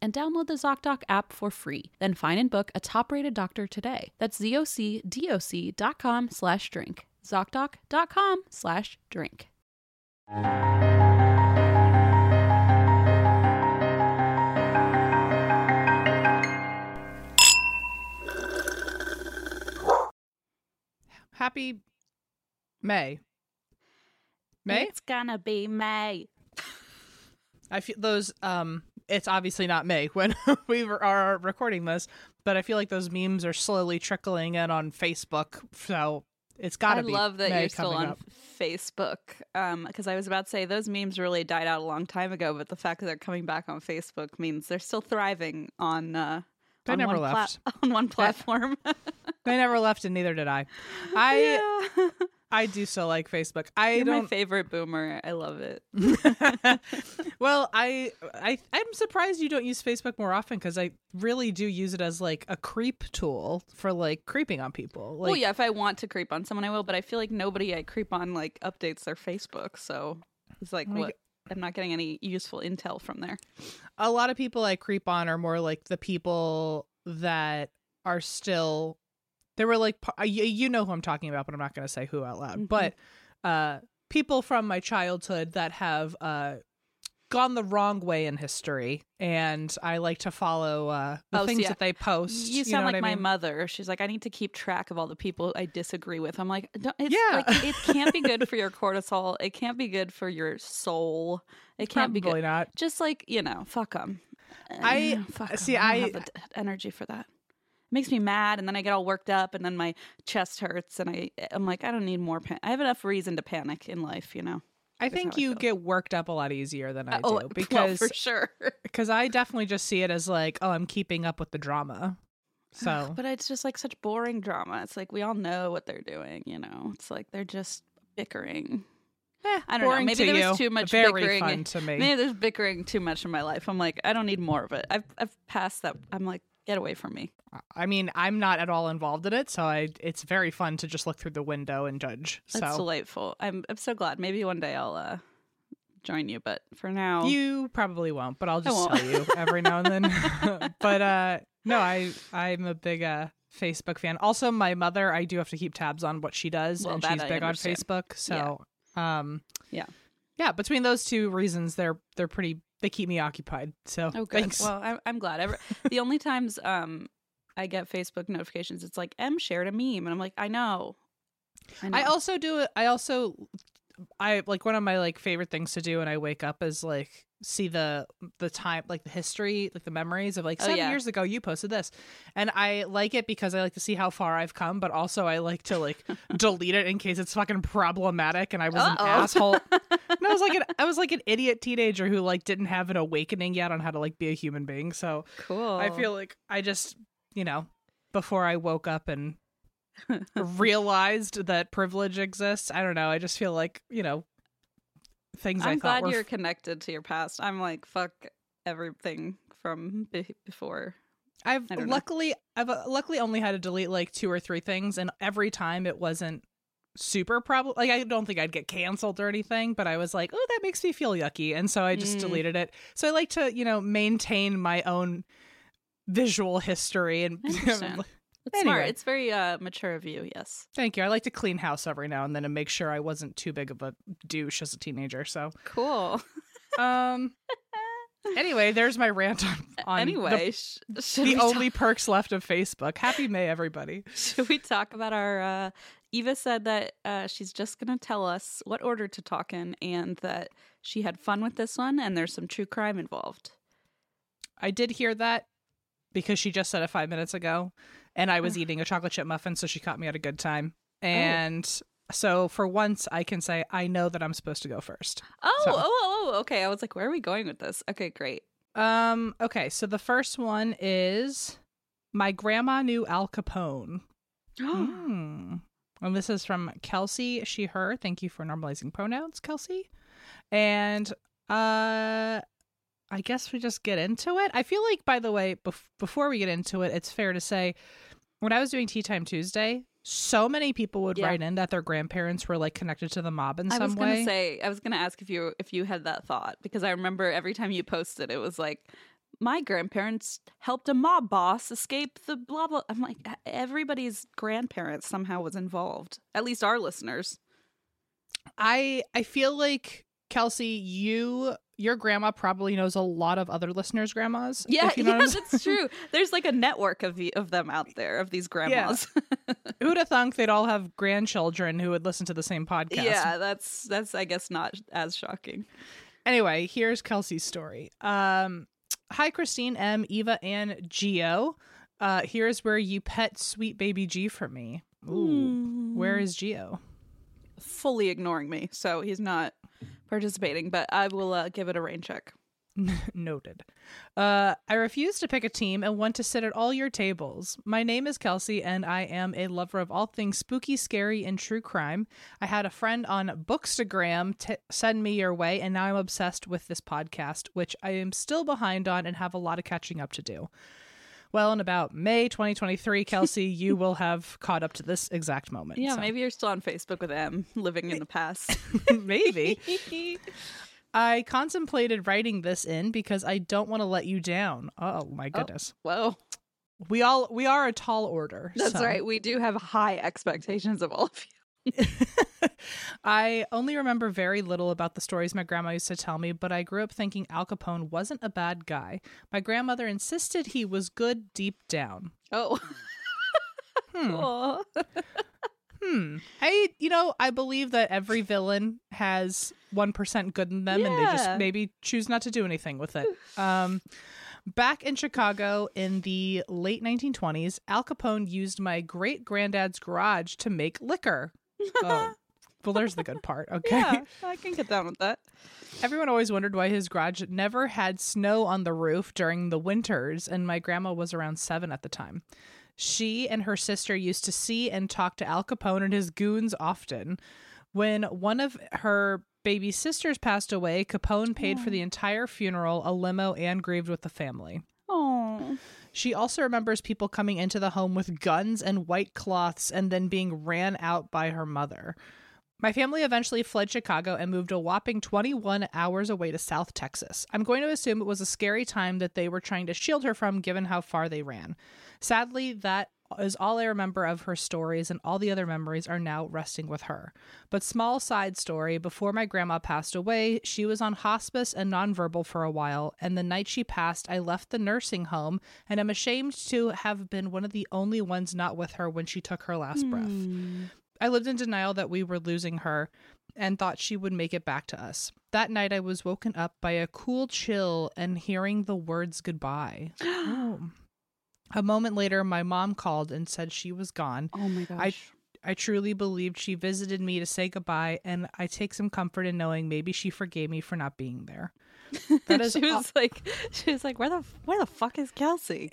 and download the Zocdoc app for free. Then find and book a top-rated doctor today. That's ZocDoc.com/drink. Zocdoc.com/drink. Happy May. May? It's gonna be May. I feel those, it's obviously not May when we are recording this, but I feel like those memes are slowly trickling in on Facebook, so it's gotta be May. I love that you're still on Facebook, because I was about to say those memes really died out a long time ago, but the fact that they're coming back on Facebook means they're still thriving on one platform. They never left, and neither did I. Yeah. I do so like Facebook. You're my favorite boomer. I love it. Well, I'm surprised you don't use Facebook more often, because I really do use it as like a creep tool for like creeping on people. Like, well, yeah, if I want to creep on someone, I will. But I feel like nobody I creep on like updates their Facebook, so it's like I'm not getting any useful intel from there. A lot of people I creep on are more like the people that are still. They were like, you know who I'm talking about, but I'm not going to say who out loud. Mm-hmm. But people from my childhood that have gone the wrong way in history. And I like to follow things that they post. You sound like my mother. She's like, I need to keep track of all the people I disagree with. I'm like, it can't be good for your cortisol. It can't be good for your soul. It can't be good. Probably not. Just like, fuck them. I don't have the energy for that. Makes me mad, and then I get all worked up, and then my chest hurts, and I'm like, I don't need more panic. I have enough reason to panic in life, I think you get worked up a lot easier than I do, because well, for sure. Because I definitely just see it as like, oh, I'm keeping up with the drama. So, but it's just like such boring drama. It's like we all know what they're doing, It's like they're just bickering. I don't know. Maybe there was too much bickering. Fun to me. Maybe there's bickering too much in my life. I'm like, I don't need more of it. I've passed that. I'm like, get away from me. I mean, I'm not at all involved in it, so it's very fun to just look through the window and judge. So. That's delightful. I'm so glad. Maybe one day I'll join you, but for now... You probably won't, but I'll just tell you every now and then. But no, I'm a big Facebook fan. Also, my mother, I do have to keep tabs on what she does, and she's big on Facebook. So, yeah. Yeah, between those two reasons, they're pretty... They keep me occupied. So, oh, good. Thanks. Well, I'm glad. The only times I get Facebook notifications, it's like, M shared a meme. And I'm like, I know. I also I like one of my like favorite things to do when I wake up is like see the time, like the history, like the memories of like 7 years ago you posted this, and I like it because I like to see how far I've come, but also I like to like delete it in case it's fucking problematic and I was an asshole. And I was like an idiot teenager who like didn't have an awakening yet on how to like be a human being. So cool. I feel like I just, you know, before I woke up and realized that privilege exists, I don't know, I just feel like, you know, things I'm glad you're connected to your past. I'm like, fuck everything from before. I've luckily only had to delete like 2 or 3 things, and every time it wasn't super like I don't think I'd get canceled or anything, but I was like, oh, that makes me feel yucky, and so I just deleted it. So I like to, you know, maintain my own visual history and It's anyway. Smart. It's very mature of you, yes. Thank you. I like to clean house every now and then and make sure I wasn't too big of a douche as a teenager. So cool. Anyway, there's my rant on anyway, the only perks left of Facebook. Happy May, everybody. Should we talk about our... Eva said that she's just going to tell us what order to talk in and that she had fun with this one and there's some true crime involved. I did hear that because she just said it 5 minutes ago. And I was eating a chocolate chip muffin, so she caught me at a good time. And so for once, I can say I know that I'm supposed to go first. Okay. I was like, where are we going with this? Okay, great. Okay, so the first one is My Grandma Knew Al Capone. And this is from Kelsey, she, her. Thank you for normalizing pronouns, Kelsey. And I guess we just get into it. I feel like, by the way, before we get into it, it's fair to say when I was doing Tea Time Tuesday, so many people would write in that their grandparents were like connected to the mob in some way. I was gonna ask if you had that thought, because I remember every time you posted, it was like, my grandparents helped a mob boss escape the blah blah. I'm like, everybody's grandparents somehow was involved. At least our listeners. I feel like, Kelsey, your grandma probably knows a lot of other listeners' grandmas. Yeah, you know, that's true. There's like a network of them out there, of these grandmas. Yeah. Who'd have thunk they'd all have grandchildren who would listen to the same podcast? Yeah, that's I guess not as shocking. Anyway, here's Kelsey's story. Hi, Christine, M, Eva, and Gio. Here's where you pet sweet baby G for me. Ooh, where is Gio? Fully ignoring me, so he's not participating, but I will give it a rain check. Noted. I refuse to pick a team and want to sit at all your tables. My name is Kelsey, and I am a lover of all things spooky, scary, and true crime. I had a friend on Bookstagram send me your way, and now I'm obsessed with this podcast, which I am still behind on and have a lot of catching up to do. Well, in about May 2023, Kelsey, you will have caught up to this exact moment. Yeah, so. Maybe you're still on Facebook with M, living in the past. Maybe. I contemplated writing this in because I don't want to let you down. Oh, my goodness. Whoa. We are a tall order. That's right. We do have high expectations of all of you. I only remember very little about the stories my grandma used to tell me, but I grew up thinking Al Capone wasn't a bad guy. My grandmother insisted he was good deep down. Oh. Cool. I believe that every villain has 1% good in them, and they just maybe choose not to do anything with it. Back in Chicago in the late 1920s, Al Capone used my great-granddad's garage to make liquor. Oh. Well, there's the good part. Okay. Yeah, I can get down with that. Everyone always wondered why his garage never had snow on the roof during the winters, and my grandma was around 7 at the time. She and her sister used to see and talk to Al Capone and his goons often. When one of her baby sisters passed away, Capone paid for the entire funeral, a limo, and grieved with the family. Oh. She also remembers people coming into the home with guns and white cloths and then being ran out by her mother. My family eventually fled Chicago and moved a whopping 21 hours away to South Texas. I'm going to assume it was a scary time that they were trying to shield her from, given how far they ran. Sadly, that is all I remember of her stories, and all the other memories are now resting with her. But small side story, before my grandma passed away, she was on hospice and nonverbal for a while, and the night she passed, I left the nursing home, and I'm ashamed to have been one of the only ones not with her when she took her last breath. I lived in denial that we were losing her and thought she would make it back to us. That night, I was woken up by a cool chill and hearing the words goodbye. Oh. A moment later, my mom called and said she was gone. Oh, my gosh. I truly believed she visited me to say goodbye, and I take some comfort in knowing maybe she forgave me for not being there. That is she was like, where the fuck is Kelsey?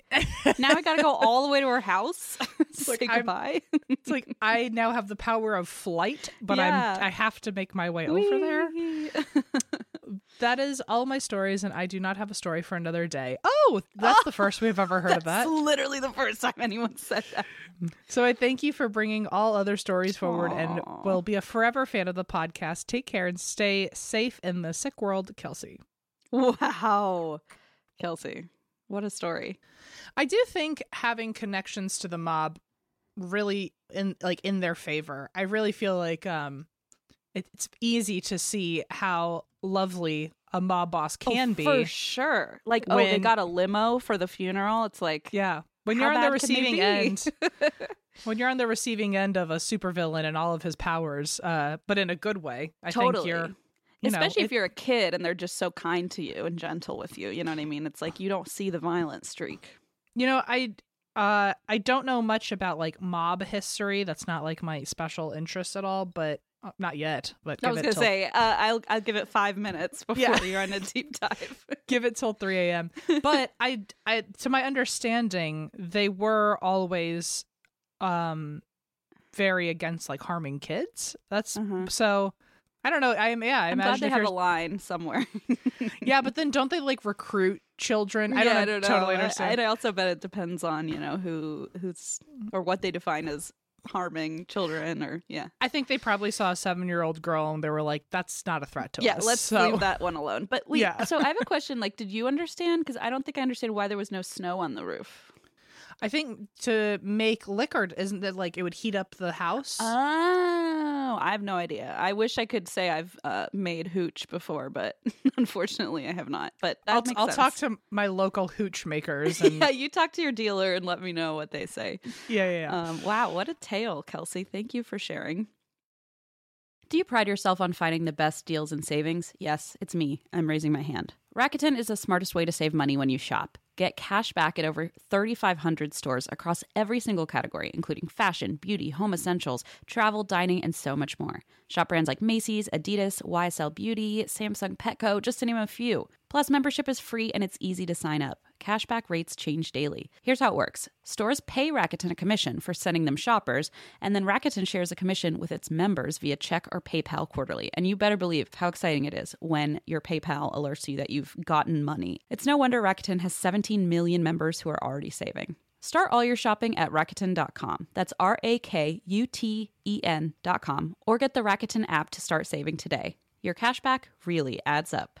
Now I gotta go all the way to her house to say goodbye. It's like I now have the power of flight, but yeah. I have to make my way over there. That is all my stories, and I do not have a story for another day. Oh, that's the first we've ever heard of that. That's literally the first time anyone said that. So I thank you for bringing all other stories forward, and will be a forever fan of the podcast. Take care and stay safe in the sick world, Kelsey. Wow. Kelsey, what a story. I do think having connections to the mob really in their favor. I really feel like it's easy to see how lovely a mob boss can be. For sure. Like, they got a limo for the funeral. It's like, yeah. When you're on the receiving end, when you're on the receiving end of a supervillain and all of his powers, but in a good way, I think you're, especially if you're a kid and they're just so kind to you and gentle with you. You know what I mean? It's like you don't see the violent streak. You know, I don't know much about like mob history. That's not like my special interest at all, but. Not yet, but I was going to say, I'll give it 5 minutes before you're on a deep dive. Give it till 3 a.m. But I, to my understanding, they were always very against like harming kids. That's so I don't know. I'm glad they have a line somewhere. Yeah, but then don't they like recruit children? I don't totally understand. I also bet it depends on, you know, who's or what they define as harming children or I think they probably saw a 7-year-old girl and they were like, that's not a threat to us. Let's leave that one alone. But wait, so I have a question, like, did you understand? Because I don't think I understand why there was no snow on the roof. I think to make liquor, isn't it like it would heat up the house? Oh, I have no idea. I wish I could say I've made hooch before, but unfortunately I have not. But that I'll sense. Talk to my local hooch makers. And... yeah, you talk to your dealer and let me know what they say. Yeah. Wow, what a tale, Kelsey. Thank you for sharing. Do you pride yourself on finding the best deals and savings? Yes, it's me. I'm raising my hand. Rakuten is the smartest way to save money when you shop. Get cash back at over 3,500 stores across every single category, including fashion, beauty, home essentials, travel, dining, and so much more. Shop brands like Macy's, Adidas, YSL Beauty, Samsung, Petco, just to name a few. Plus, membership is free and it's easy to sign up. Cashback rates change daily. Here's how it works. Stores pay Rakuten a commission for sending them shoppers, and then Rakuten shares a commission with its members via check or PayPal quarterly. And you better believe how exciting it is when your PayPal alerts you that you've gotten money. It's no wonder Rakuten has 17 million members who are already saving. Start all your shopping at Rakuten.com. That's Rakuten.com. Or get the Rakuten app to start saving today. Your cashback really adds up.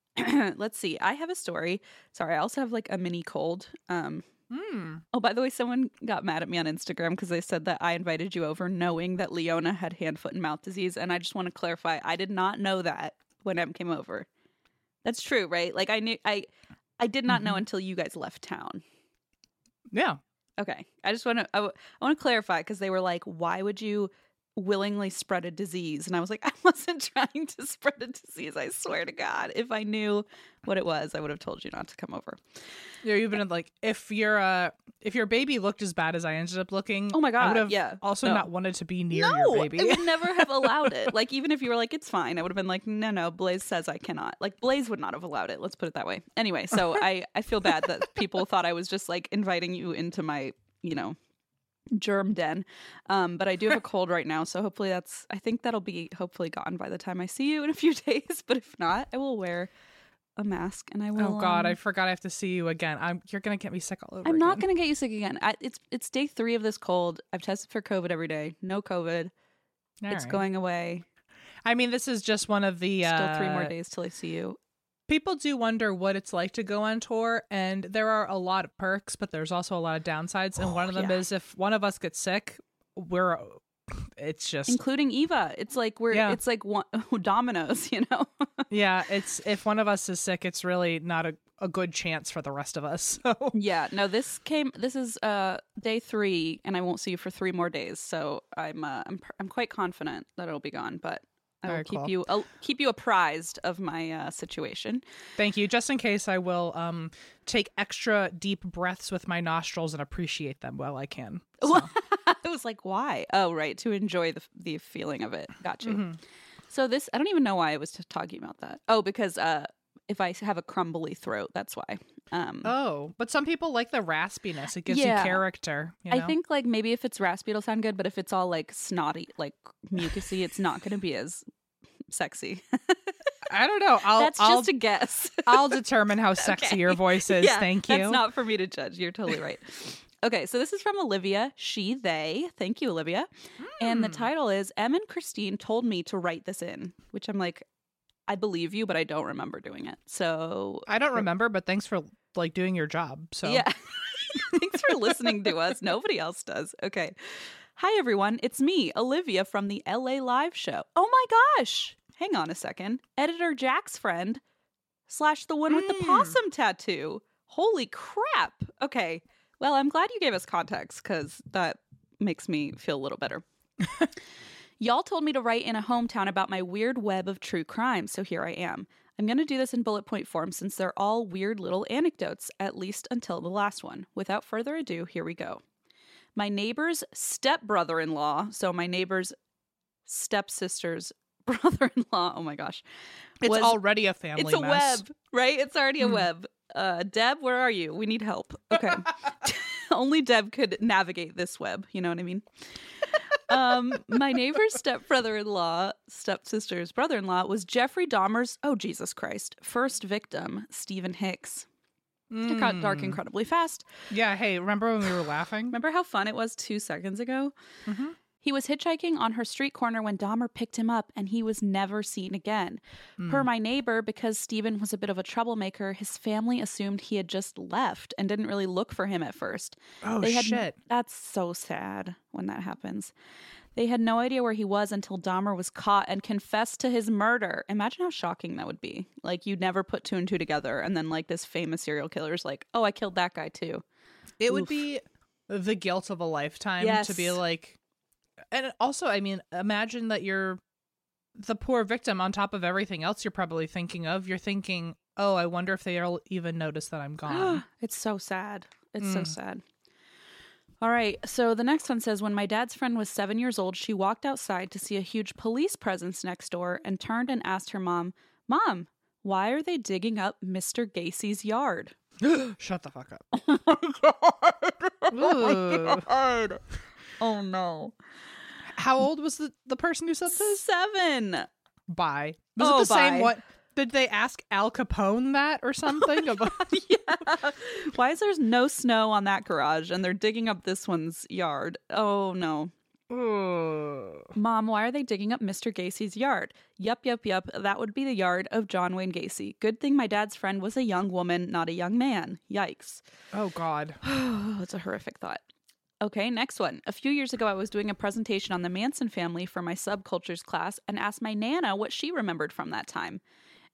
Let's see. I have a story. Sorry, I also have like a mini cold. Oh, by the way, someone got mad at me on Instagram because they said that I invited you over knowing that Leona had hand, foot, and mouth disease. And I just want to clarify, I did not know that. when Em came over. That's true, right? Like, I knew I did not know until you guys left town. Yeah. Okay. I just want to I want to clarify, because they were like, why would you willingly spread a disease? And I was like, I wasn't trying to spread a disease. I swear to God, if I knew what it was, I would have told you not to come over. Yeah, you've been like, if your baby looked as bad as I ended up looking, oh my God, I would have not wanted to be near your baby. I would never have allowed it. Like, even if you were like, it's fine, I would have been like, no, Blaze says I cannot. Like, Blaze would not have allowed it. Let's put it that way. Anyway, so I feel bad that people thought I was just like inviting you into my, you know, germ den, but I do have a cold right now, so hopefully that'll be gone by the time I see you in a few days. But if not, I will wear a mask and I will. Oh God, I forgot I have to see you again. You're gonna get me sick all over. I'm not gonna get you sick again. It's day 3 of this cold. I've tested for COVID every day. No COVID. All it's right. Going away. I mean, this is just one of the still 3 more days till I see you. People do wonder what it's like to go on tour, and there are a lot of perks, but there's also a lot of downsides. And one of them is if one of us gets sick, it's just including Eva. It's like it's like one, dominoes, you know? Yeah, it's if one of us is sick, it's really not a good chance for the rest of us. So. Yeah, no, this is day 3, and I won't see you for 3 more days. So I'm quite confident that it'll be gone, but. I will keep you apprised of my situation. Thank you. Just in case, I will take extra deep breaths with my nostrils and appreciate them while I can. So. I was like, why? Oh, right. To enjoy the feeling of it. Got you. Mm-hmm. So this, I don't even know why I was talking about that. Oh, because if I have a crumbly throat, that's why. But some people like the raspiness. It gives you character. You know? I think like maybe if it's raspy, it'll sound good. But if it's all like snotty, like mucusy, it's not going to be as sexy. I don't know. That's just a guess. I'll determine how sexy your voice is. Yeah, thank you. That's not for me to judge. You're totally right. Okay, so this is from Olivia. She, they. Thank you, Olivia. And the title is Em and Christine told me to write this in, which I'm like, I believe you, but I don't remember doing it. So I don't remember, but thanks for like doing your job. So yeah, thanks for listening to us. Nobody else does. Okay. Hi, everyone. It's me, Olivia, from the LA Live show. Oh, my gosh. Hang on a second. Editor Jack's friend / the one with the possum tattoo. Holy crap. Okay. Well, I'm glad you gave us context because that makes me feel a little better. Y'all told me to write in a hometown about my weird web of true crime, so here I am. I'm going to do this in bullet point form since they're all weird little anecdotes, at least until the last one. Without further ado, here we go. My neighbor's stepbrother-in-law, so my neighbor's stepsister's brother-in-law, oh my gosh. It's already a family mess. It's a web, right? It's already a web. Deb, where are you? We need help. Okay. Only Deb could navigate this web, you know what I mean? My neighbor's stepsister's brother-in-law was Jeffrey Dahmer's, first victim, Stephen Hicks. It got dark incredibly fast. Yeah, hey, remember when we were laughing? Remember how fun it was 2 seconds ago? Mm-hmm. He was hitchhiking on her street corner when Dahmer picked him up, and he was never seen again. Per my neighbor, because Stephen was a bit of a troublemaker, his family assumed he had just left and didn't really look for him at first. Shit. That's so sad when that happens. They had no idea where he was until Dahmer was caught and confessed to his murder. Imagine how shocking that would be. Like, you'd never put 2 and 2 together, and then, like, this famous serial killer's like, oh, I killed that guy, too. It would be the guilt of a lifetime to be like... And also, I mean, imagine that you're the poor victim on top of everything else you're probably thinking of. You're thinking, oh, I wonder if they'll even notice that I'm gone. It's so sad. It's so sad. All right. So the next one says, when my dad's friend was 7 years old, she walked outside to see a huge police presence next door and turned and asked her mom, Mom, why are they digging up Mr. Gacy's yard? Shut the fuck up. Oh, my God. Oh, my God. Oh, no. How old was the person who said this? 7. Bye. Was it the same? What did they ask Al Capone that or something? Yeah. Why is there no snow on that garage and they're digging up this one's yard? Oh no. Ooh. Mom, why are they digging up Mr. Gacy's yard? Yup. That would be the yard of John Wayne Gacy. Good thing my dad's friend was a young woman, not a young man. Yikes. Oh God. It's a horrific thought. Okay, next one. A few years ago, I was doing a presentation on the Manson family for my subcultures class and asked my Nana what she remembered from that time.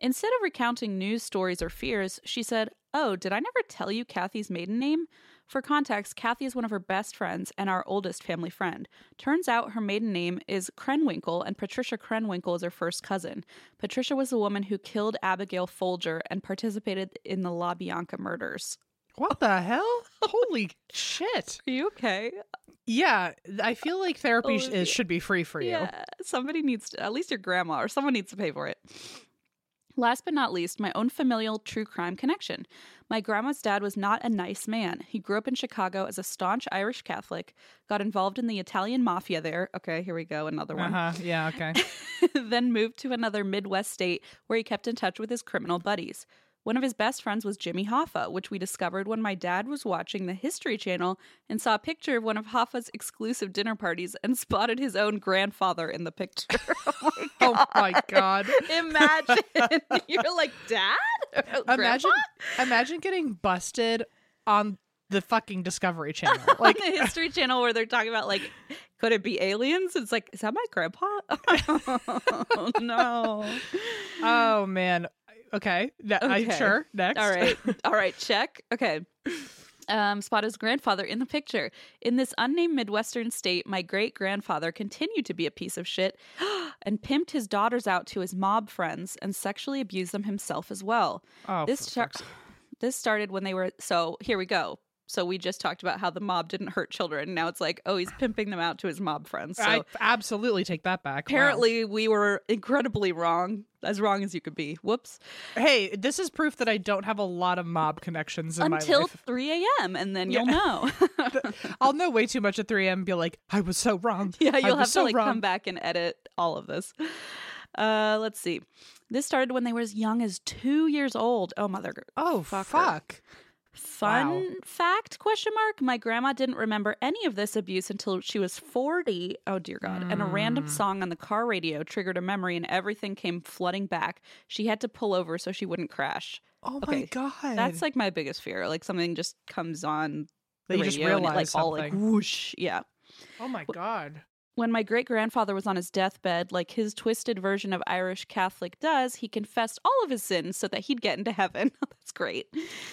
Instead of recounting news stories or fears, she said, "Oh, did I never tell you Kathy's maiden name?" For context, Kathy is one of her best friends and our oldest family friend. Turns out her maiden name is Krenwinkel, and Patricia Krenwinkel is her first cousin. Patricia was the woman who killed Abigail Folger and participated in the LaBianca murders. What the hell? Holy shit. Are you okay? Yeah, I feel like therapy should be free for you. Yeah, somebody needs to, at least your grandma or someone needs to pay for it. Last but not least, my own familial true crime connection. My grandma's dad was not a nice man. He grew up in Chicago as a staunch Irish Catholic, got involved in the Italian mafia there. Okay, here we go, another one. Yeah, okay. Then moved to another Midwest state where he kept in touch with his criminal buddies. One of his best friends was Jimmy Hoffa, which we discovered when my dad was watching the History Channel and saw a picture of one of Hoffa's exclusive dinner parties and spotted his own grandfather in the picture. Oh my God. Imagine. You're like, Dad? Imagine getting busted on the fucking Discovery Channel. Like the History Channel where they're talking about, like, could it be aliens? It's like, is that my grandpa? Oh, no. Oh, man. Okay. I'm sure. Next. All right. Check. Okay. Spot his grandfather in the picture. In this unnamed Midwestern state, my great-grandfather continued to be a piece of shit and pimped his daughters out to his mob friends and sexually abused them himself as well. Oh, this started when they were... So, here we go. So, we just talked about how the mob didn't hurt children. Now it's like, oh, he's pimping them out to his mob friends. So I absolutely take that back. Apparently, we were incredibly wrong. As wrong as you could be. Whoops. Hey, this is proof that I don't have a lot of mob connections in my life. Until 3 a.m. and then you'll know. I'll know way too much at 3 a.m. and be like, I was so wrong. Yeah, you'll have to come back and edit all of this. Let's see. This started when they were as young as 2 years old. Oh, mother. Oh, fuck. Fun fact, question mark. My grandma didn't remember any of this abuse until she was 40. Oh, dear God. And a random song on the car radio triggered a memory and everything came flooding back. She had to pull over so she wouldn't crash. Oh, okay. My God. That's like my biggest fear. Like something just comes on the radio just realize and it, like, all like whoosh. Yeah. Oh, my God. When my great-grandfather was on his deathbed, like his twisted version of Irish Catholic does, he confessed all of his sins so that he'd get into heaven. That's great.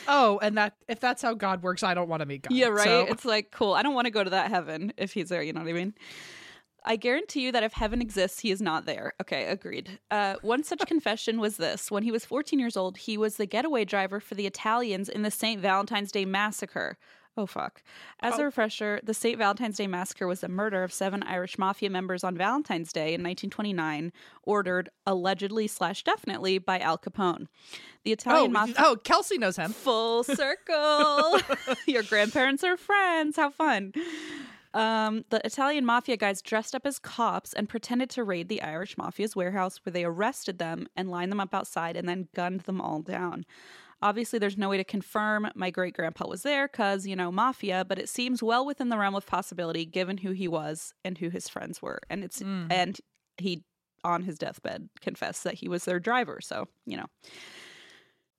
Oh, and that if that's how God works, I don't want to meet God. Yeah, right? So. It's like, cool. I don't want to go to that heaven if he's there. You know what I mean? I guarantee you that if heaven exists, he is not there. Okay, agreed. One such confession was this. When he was 14 years old, he was the getaway driver for the Italians in the St. Valentine's Day Massacre. Oh, fuck. As a refresher, the St. Valentine's Day Massacre was the murder of 7 Irish Mafia members on Valentine's Day in 1929, ordered allegedly/definitely by Al Capone. The Italian Mafia... Oh, Kelsey knows him. Full circle. Your grandparents are friends. How fun. The Italian Mafia guys dressed up as cops and pretended to raid the Irish Mafia's warehouse where they arrested them and lined them up outside and then gunned them all down. Obviously, there's no way to confirm my great-grandpa was there because, you know, mafia, but it seems well within the realm of possibility given who he was and who his friends were. And it's and he, on his deathbed, confessed that he was their driver. So, you know.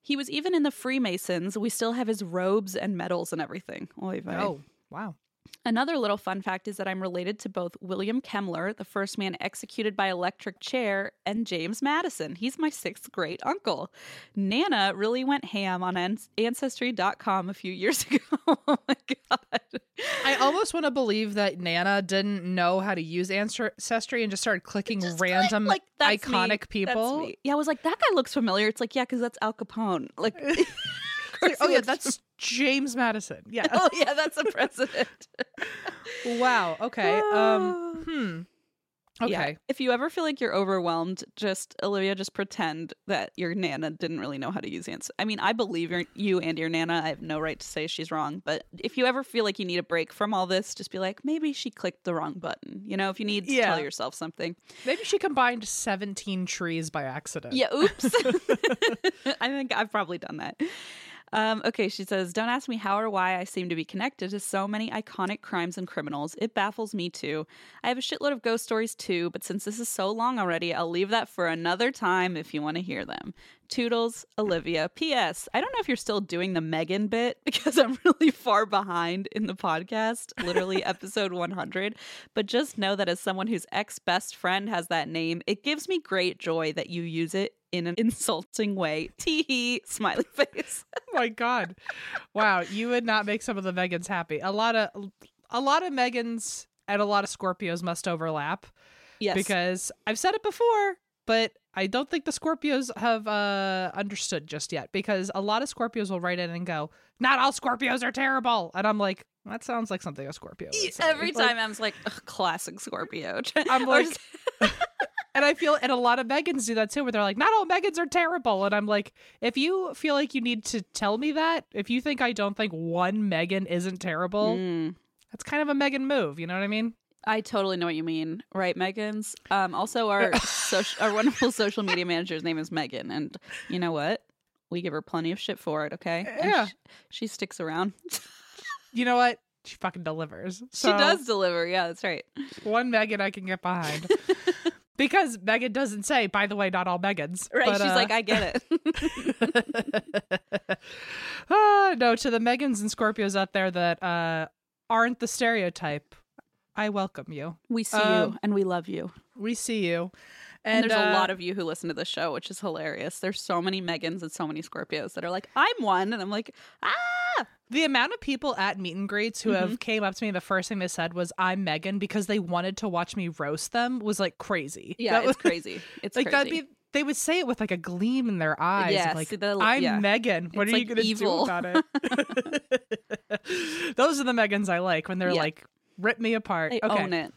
He was even in the Freemasons. We still have his robes and medals and everything. Oy vey. Oh, wow. Another little fun fact is that I'm related to both William Kemmler, the first man executed by electric chair, and James Madison. He's my sixth great uncle. Nana really went ham on Ancestry.com a few years ago. Oh, my God. I almost want to believe that Nana didn't know how to use Ancestry and just started clicking random like, iconic people. That's me. Yeah, I was like, that guy looks familiar. It's like, yeah, because that's Al Capone. Like... Oh, yeah, that's James Madison. Yeah. Oh, yeah, that's a president. Wow. Okay. Okay. Yeah. If you ever feel like you're overwhelmed, just, Olivia, just pretend that your Nana didn't really know how to use Ancestry. I mean, I believe you and your Nana. I have no right to say she's wrong. But if you ever feel like you need a break from all this, just be like, maybe she clicked the wrong button. You know, if you need to tell yourself something. Maybe she combined 17 trees by accident. Yeah, oops. I think I've probably done that. Okay, she says, don't ask me how or why I seem to be connected to so many iconic crimes and criminals. It baffles me too. I have a shitload of ghost stories too, but since this is so long already, I'll leave that for another time if you want to hear them. Toodles, Olivia. P.S. I don't know if you're still doing the Megan bit because I'm really far behind in the podcast, literally episode 100, but just know that as someone whose ex-best friend has that name, it gives me great joy that you use it in an insulting way. Tee-hee, smiley face. Oh my God. Wow. You would not make some of the Megans happy. A lot of Megans and a lot of Scorpios must overlap. Yes. Because I've said it before, but I don't think the Scorpios have understood just yet, because a lot of Scorpios will write in and go, not all Scorpios are terrible. And I'm like, that sounds like something a Scorpio would say. Every time I'm like, classic Scorpio. I'm like, and I feel, and a lot of Megans do that too, where they're like, not all Megans are terrible. And I'm like, if you feel like you need to tell me that, if you think I don't think one Megan isn't terrible, that's kind of a Megan move. You know what I mean? I totally know what you mean. Right, Megans? Also, our wonderful social media manager's name is Megan. And you know what? We give her plenty of shit for it, okay? Yeah. And she sticks around. You know what? She fucking delivers. So, she does deliver. Yeah, that's right. One Megan I can get behind. Because Megan doesn't say, by the way, not all Megans. Right, but, she's like, I get it. No, to the Megans and Scorpios out there that aren't the stereotype, I welcome you. We see you and we love you. We see you. And there's a lot of you who listen to the show, which is hilarious. There's so many Megans and so many Scorpios that are like, I'm one. And I'm like, ah! The amount of people at meet and greets who have came up to me, the first thing they said was, I'm Megan, because they wanted to watch me roast them was like crazy. Yeah, it's crazy. It's like, crazy. They would say it with like a gleam in their eyes. Yes, like, I'm Megan. What are you going to do about it? Those are the Megans I like, when they're like, rip me apart. Own it.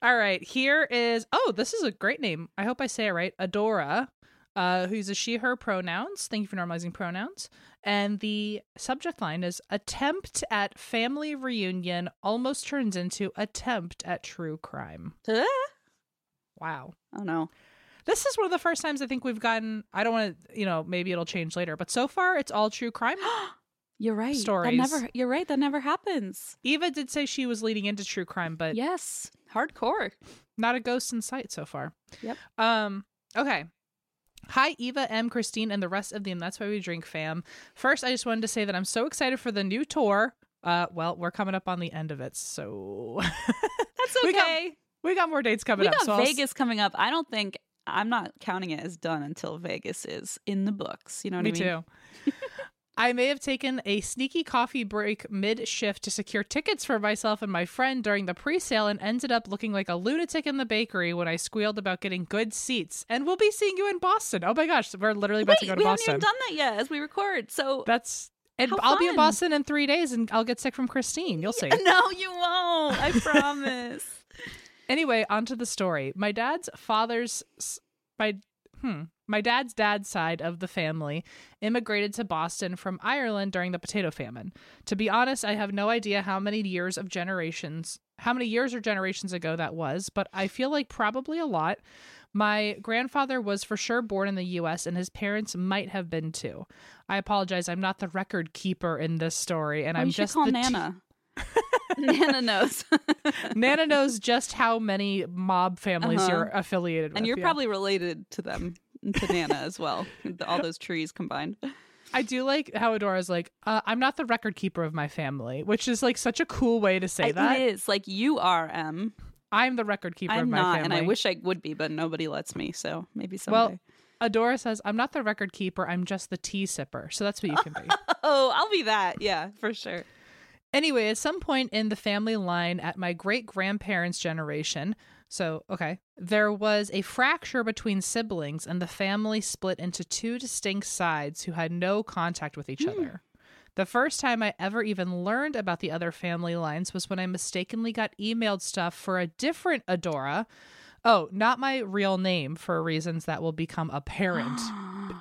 All right. Here is, this is a great name. I hope I say it right. Adora, who uses she, her pronouns. Thank you for normalizing pronouns. And the subject line is, attempt at family reunion almost turns into attempt at true crime. Wow. Oh, no. This is one of the first times I think we've gotten, I don't want to, maybe it'll change later, but so far it's all true crime. You're right. Stories. You're right. That never happens. Eva did say she was leading into true crime, but yes, hardcore. Not a ghost in sight so far. Yep. Okay. Hi, Eva, M, Christine, and the rest of the That's Why We Drink fam. First, I just wanted to say that I'm so excited for the new tour. Well, we're coming up on the end of it, so that's okay. We got more dates coming up. We got Vegas coming up. I'm not counting it as done until Vegas is in the books. You know what I mean? Me too. I may have taken a sneaky coffee break mid-shift to secure tickets for myself and my friend during the pre-sale and ended up looking like a lunatic in the bakery when I squealed about getting good seats. And we'll be seeing you in Boston. Oh my gosh, we're literally about to go to Boston. We haven't even done that yet as we record. So that's I'll be in Boston in 3 days and I'll get sick from Christine. You'll see. No, you won't. I promise. Anyway, on to the story. My dad's dad's side of the family immigrated to Boston from Ireland during the potato famine. To be honest, I have no idea how many years or generations ago that was, but I feel like probably a lot. My grandfather was for sure born in the U.S. and his parents might have been too. I apologize. I'm not the record keeper in this story. And I'm just call Nana. Nana knows. Nana knows just how many mob families you're affiliated with. And you're probably related to them. To Nana as well, all those trees combined. I do like how Adora's like, I'm not the record keeper of my family, which is like such a cool way to say that. It is like, you are M. I'm the record keeper of my family. And I wish I would be, but nobody lets me. So maybe someday. Well, Adora says, I'm not the record keeper. I'm just the tea sipper. So that's what you can be. Oh, I'll be that. Yeah, for sure. Anyway, at some point in the family line at my great-grandparents' generation, there was a fracture between siblings and the family split into two distinct sides who had no contact with each other. The first time I ever even learned about the other family lines was when I mistakenly got emailed stuff for a different Adora. Oh, not my real name for reasons that will become apparent.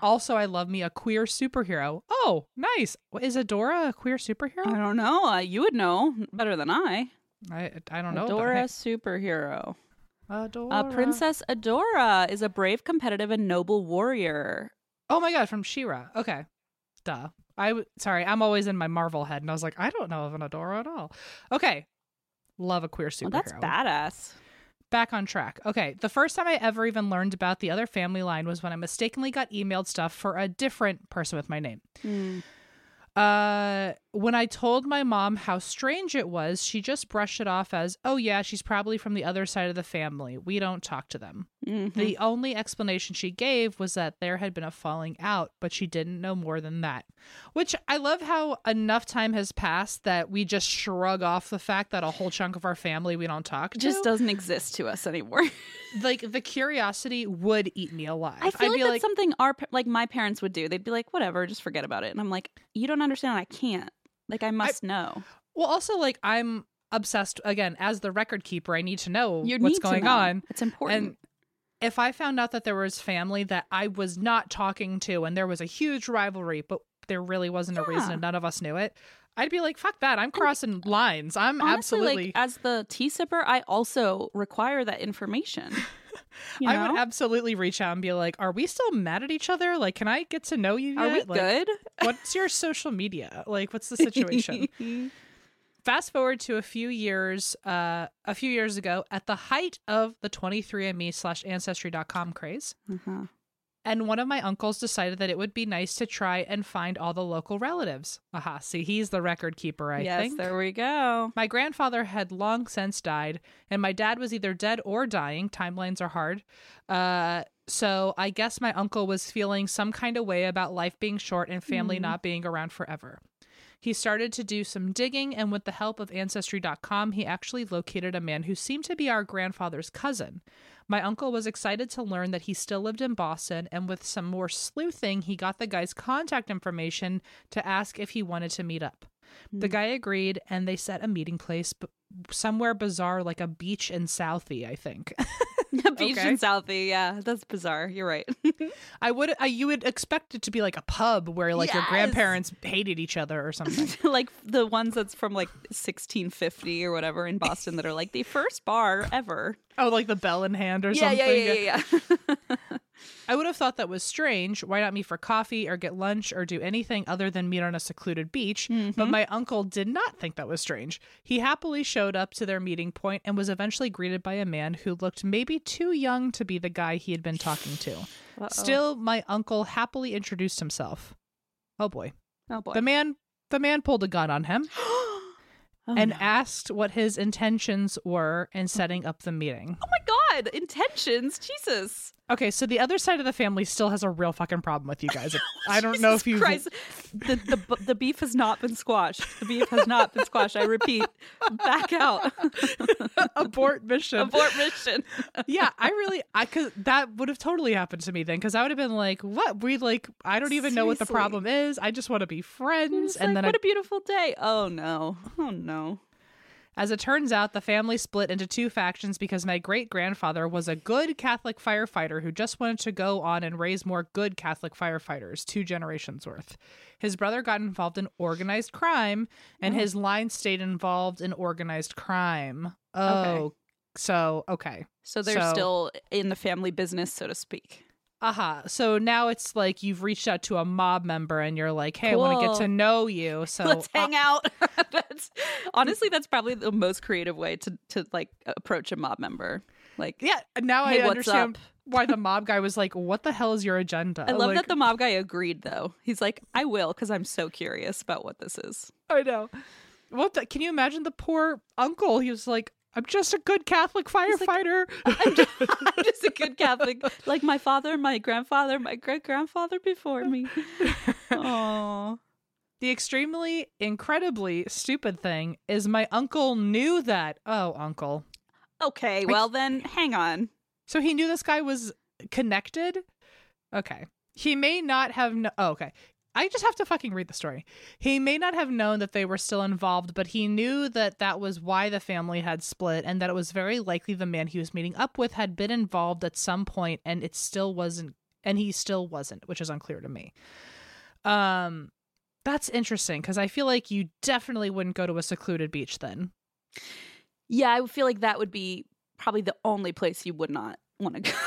Also, I love me a queer superhero. Oh, nice. Is Adora a queer superhero? I don't know. You would know better than I. I don't know. Adora superhero. Adora. Princess Adora is a brave, competitive, and noble warrior. Oh my God, from She-Ra. Okay. Duh. Sorry, I'm always in my Marvel head, and I was like, I don't know of an Adora at all. Okay. Love a queer superhero. Oh, that's badass. Back on track. Okay. The first time I ever even learned about the other family line was when I mistakenly got emailed stuff for a different person with my name. Mm. When I told my mom how strange it was, she just brushed it off as, oh yeah, she's probably from the other side of the family. We don't talk to them. Mm-hmm. The only explanation she gave was that there had been a falling out, but she didn't know more than that. Which I love how enough time has passed that we just shrug off the fact that a whole chunk of our family we don't talk to just doesn't exist to us anymore. Like, the curiosity would eat me alive. I feel like that's something my parents would do. They'd be like, whatever, just forget about it. And I'm like, you don't understand. I can't. Like, I must know. Well, also, like, I'm obsessed, again, as the record keeper, I need to know what's going on. It's important. And if I found out that there was family that I was not talking to and there was a huge rivalry, but there really wasn't a reason and none of us knew it, I'd be like, fuck that. I'm crossing lines. I'm honestly, absolutely. Like, as the tea sipper, I also require that information. I would absolutely reach out and be like, are we still mad at each other? Like, can I get to know you yet? Are we good? What's your social media? Like, what's the situation? Fast forward to a few years ago, at the height of the 23andMe/Ancestry.com craze. Mm-hmm. And one of my uncles decided that it would be nice to try and find all the local relatives. Aha, see, he's the record keeper, I think. Yes, there we go. My grandfather had long since died, and my dad was either dead or dying. Timelines are hard. So I guess my uncle was feeling some kind of way about life being short and family not being around forever. He started to do some digging, and with the help of Ancestry.com, he actually located a man who seemed to be our grandfather's cousin. My uncle was excited to learn that he still lived in Boston, and with some more sleuthing, he got the guy's contact information to ask if he wanted to meet up. The guy agreed, and they set a meeting place somewhere bizarre, like a beach in Southie, I think. A beach in Southie, yeah. That's bizarre. You're right. You would expect it to be like a pub where like your grandparents hated each other or something. Like the ones that's from like 1650 or whatever in Boston that are like the first bar ever. Oh, like the Bell in Hand or something? Yeah. I would have thought that was strange. Why not meet for coffee or get lunch or do anything other than meet on a secluded beach? Mm-hmm. But my uncle did not think that was strange. He happily showed up to their meeting point and was eventually greeted by a man who looked maybe too young to be the guy he had been talking to. Uh-oh. Still, my uncle happily introduced himself. Oh boy. The man pulled a gun on him. Asked what his intentions were in setting up the meeting. Oh my God, intentions, Jesus. Okay, so the other side of the family still has a real fucking problem with you guys. I don't know if you... The beef has not been squashed. The beef has not been squashed. I repeat, back out. Abort mission. Yeah, because that would have totally happened to me then, because I would have been like, what? I don't even know what the problem is. I just want to be friends. And then what a beautiful day. Oh no. As it turns out, the family split into two factions because my great-grandfather was a good Catholic firefighter who just wanted to go on and raise more good Catholic firefighters, 2 generations worth. His brother got involved in organized crime, and his line stayed involved in organized crime. Okay. So they're still in the family business, so to speak. Aha. So now it's like you've reached out to a mob member and you're like, hey, cool. I want to get to know you. So let's hang out. Honestly, that's probably the most creative way to like approach a mob member. Like, yeah, now hey, I understand why the mob guy was like, what the hell is your agenda? I love that the mob guy agreed, though. He's like, I will, because I'm so curious about what this is. I know. Can you imagine the poor uncle? He was like, I'm just a good Catholic firefighter. Like, I'm just a good Catholic, like my father, my grandfather, my great-grandfather before me. Aww. The incredibly stupid thing is my uncle knew that. Oh, uncle. Okay, well then, hang on. So he knew this guy was connected? Okay. He may not have... okay. I just have to fucking read the story. He may not have known that they were still involved, but he knew that that was why the family had split and that it was very likely the man he was meeting up with had been involved at some point and he still wasn't, which is unclear to me. That's interesting because I feel like you definitely wouldn't go to a secluded beach then. Yeah, I feel like that would be probably the only place you would not want to go.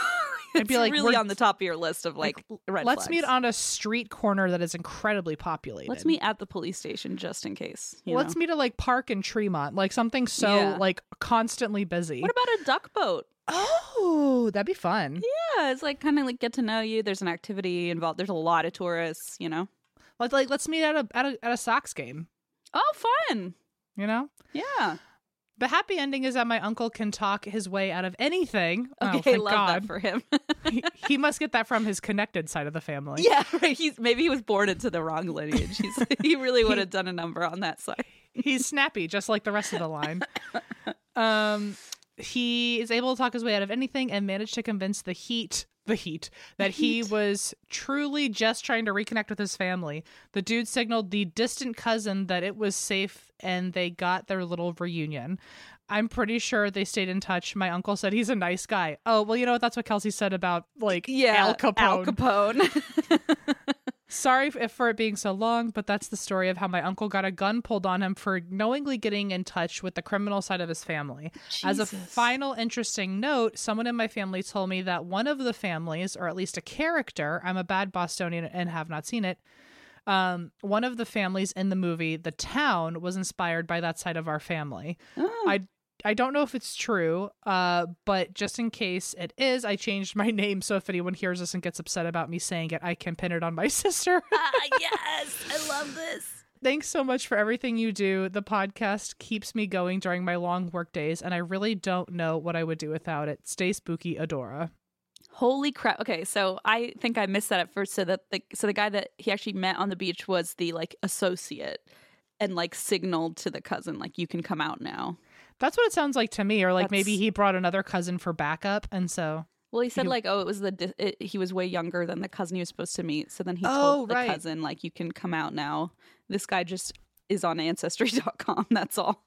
I'd be like, really on the top of your list of like red flags. Let's meet on a street corner that is incredibly populated. Let's meet at the police station just in case. Let's meet at like Park and Tremont, like something so like constantly busy. What about a duck boat? Oh, that'd be fun. Yeah, it's like kind of like get to know you. There's an activity involved. There's a lot of tourists, you know. Like let's meet at a Sox game. Oh, fun. You know? Yeah. The happy ending is that my uncle can talk his way out of anything. Okay, that for him. he must get that from his connected side of the family. Yeah, right. Maybe he was born into the wrong lineage. He really would have done a number on that side. He's snappy, just like the rest of the line. He is able to talk his way out of anything and managed to convince the heat that he was truly just trying to reconnect with his family. The dude signaled the distant cousin that it was safe and they got their little reunion. I'm pretty sure they stayed in touch. My uncle said he's a nice guy. Oh, well, you know what? That's what Kelsey said about Al Capone. Sorry for it being so long, but that's the story of how my uncle got a gun pulled on him for knowingly getting in touch with the criminal side of his family. Jesus. As a final interesting note, someone in my family told me that one of the families, or at least a character, I'm a bad Bostonian and have not seen it, one of the families in the movie The Town was inspired by that side of our family. Oh. I don't know if it's true, but just in case it is, I changed my name. So if anyone hears this and gets upset about me saying it, I can pin it on my sister. Yes, I love this. Thanks so much for everything you do. The podcast keeps me going during my long work days, and I really don't know what I would do without it. Stay spooky, Adora. Holy crap. Okay, so I think I missed that at first. So the guy that he actually met on the beach was the like associate and like signaled to the cousin, like, you can come out now. That's what it sounds like to me. Or like maybe he brought another cousin for backup. And so. Well, he said like, oh, it was he was way younger than the cousin he was supposed to meet. So then he told the cousin, like, you can come out now. This guy just is on Ancestry.com. That's all.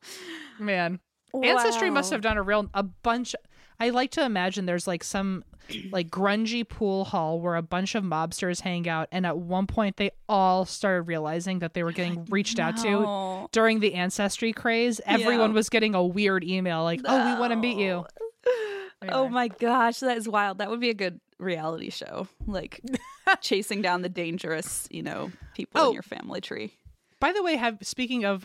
Man. Wow. Ancestry must have done a bunch. I like to imagine there's like some like grungy pool hall where a bunch of mobsters hang out. And at one point they all started realizing that they were getting reached out to during the Ancestry craze. Everyone was getting a weird email like, oh, we want to meet you. Anyway. Oh, my gosh. That is wild. That would be a good reality show. Like chasing down the dangerous, you know, people in your family tree. By the way, speaking of...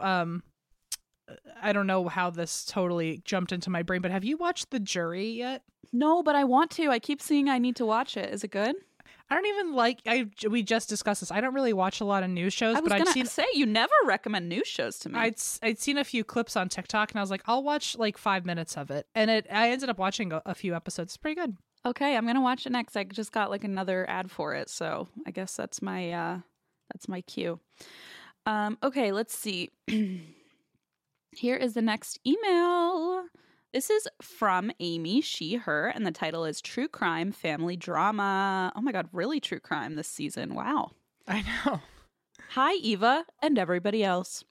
I don't know how this totally jumped into my brain, but have you watched The Jury yet? No, but I want to. I keep seeing I need to watch it. Is it good? I don't even like... We just discussed this. I don't really watch a lot of news shows. You never recommend news shows to me. I'd seen a few clips on TikTok, and I was like, I'll watch like 5 minutes of it. And I ended up watching a few episodes. It's pretty good. Okay, I'm going to watch it next. I just got like another ad for it, so I guess that's my cue. Okay, let's see. Here is the next email. This is from Amy, she, her, and the title is True Crime Family Drama. Oh my God, really true crime this season. Wow. I know. Hi, Eva and everybody else.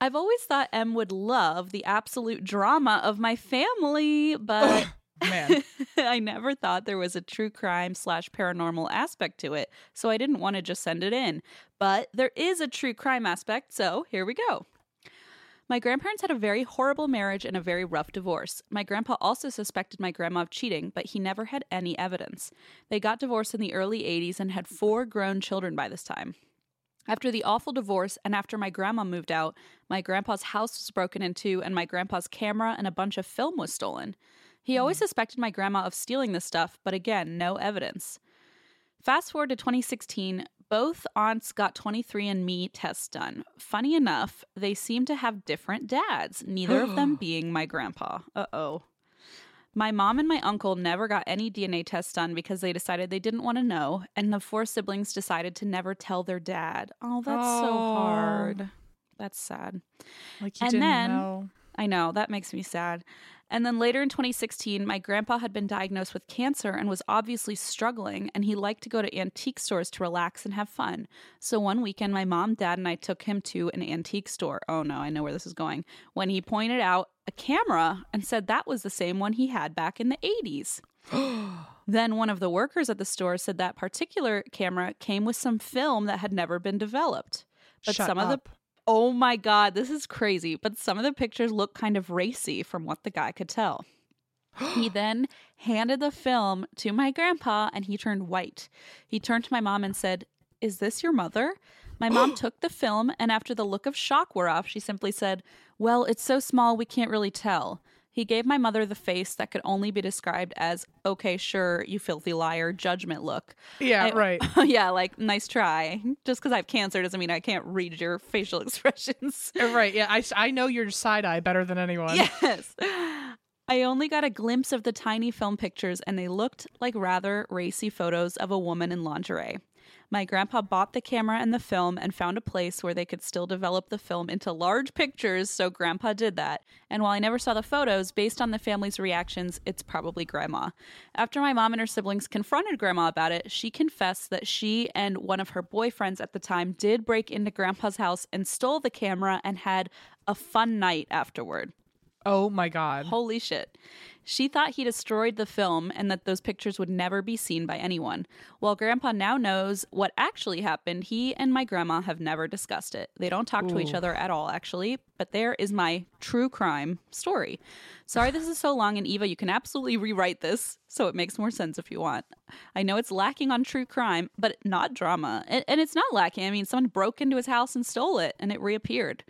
I've always thought Em would love the absolute drama of my family, but man, I never thought there was a true crime /paranormal aspect to it, so I didn't want to just send it in. But there is a true crime aspect, so here we go. My grandparents had a very horrible marriage and a very rough divorce. My grandpa also suspected my grandma of cheating, but he never had any evidence. They got divorced in the early 80s and had 4 grown children by this time. After the awful divorce and after my grandma moved out, my grandpa's house was broken into and my grandpa's camera and a bunch of film was stolen. He always suspected my grandma of stealing this stuff, but again, no evidence. Fast forward to 2016, both aunts got 23andMe tests done. Funny enough, they seem to have different dads, neither of them being my grandpa. Uh-oh. My mom and my uncle never got any DNA tests done because they decided they didn't want to know, and the 4 siblings decided to never tell their dad. Oh, that's so hard. That's sad. Like you didn't know. I know, that makes me sad. And then later in 2016, my grandpa had been diagnosed with cancer and was obviously struggling, and he liked to go to antique stores to relax and have fun. So one weekend, my mom, dad, and I took him to an antique store. Oh no, I know where this is going. When he pointed out a camera and said that was the same one he had back in the 80s. Then one of the workers at the store said that particular camera came with some film that had never been developed. But oh my God, this is crazy. But some of the pictures look kind of racy from what the guy could tell. He then handed the film to my grandpa and he turned white. He turned to my mom and said, "Is this your mother?" My mom took the film and after the look of shock wore off, she simply said, "Well, it's so small we can't really tell." He gave my mother the face that could only be described as, "Okay, sure, you filthy liar," judgment look. Yeah, right. Yeah, like, nice try. Just because I have cancer doesn't mean I can't read your facial expressions. Right, yeah. I know your side eye better than anyone. Yes. I only got a glimpse of the tiny film pictures, and they looked like rather racy photos of a woman in lingerie. My grandpa bought the camera and the film and found a place where they could still develop the film into large pictures, so grandpa did that. And while I never saw the photos, based on the family's reactions, it's probably grandma. After my mom and her siblings confronted grandma about it, she confessed that she and one of her boyfriends at the time did break into grandpa's house and stole the camera and had a fun night afterward. Oh my God. Holy shit. She thought he destroyed the film and that those pictures would never be seen by anyone. While Grandpa now knows what actually happened, he and my grandma have never discussed it. They don't talk to each other at all, actually, but there is my true crime story. Sorry this is so long, and Eva, you can absolutely rewrite this so it makes more sense if you want. I know it's lacking on true crime, but not drama. And it's not lacking. I mean, someone broke into his house and stole it, and it reappeared.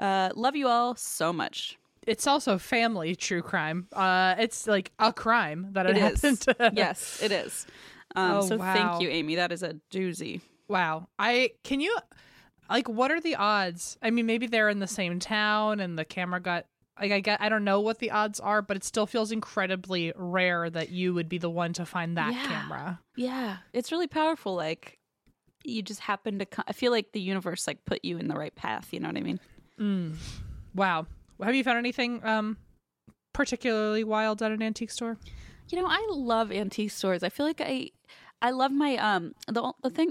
Love you all so much. It's also family true crime. It's like a crime that it happened. Yes, it is. Wow. Thank you, Amy. That is a doozy. Wow. What are the odds? I mean, maybe they're in the same town and the camera got, I don't know what the odds are, but it still feels incredibly rare that you would be the one to find that camera. Yeah. It's really powerful. Like, you just happen to, I feel like the universe, like, put you in the right path. You know what I mean? Mm. Wow. Have you found anything particularly wild at an antique store? You know, I love antique stores. I feel like I love my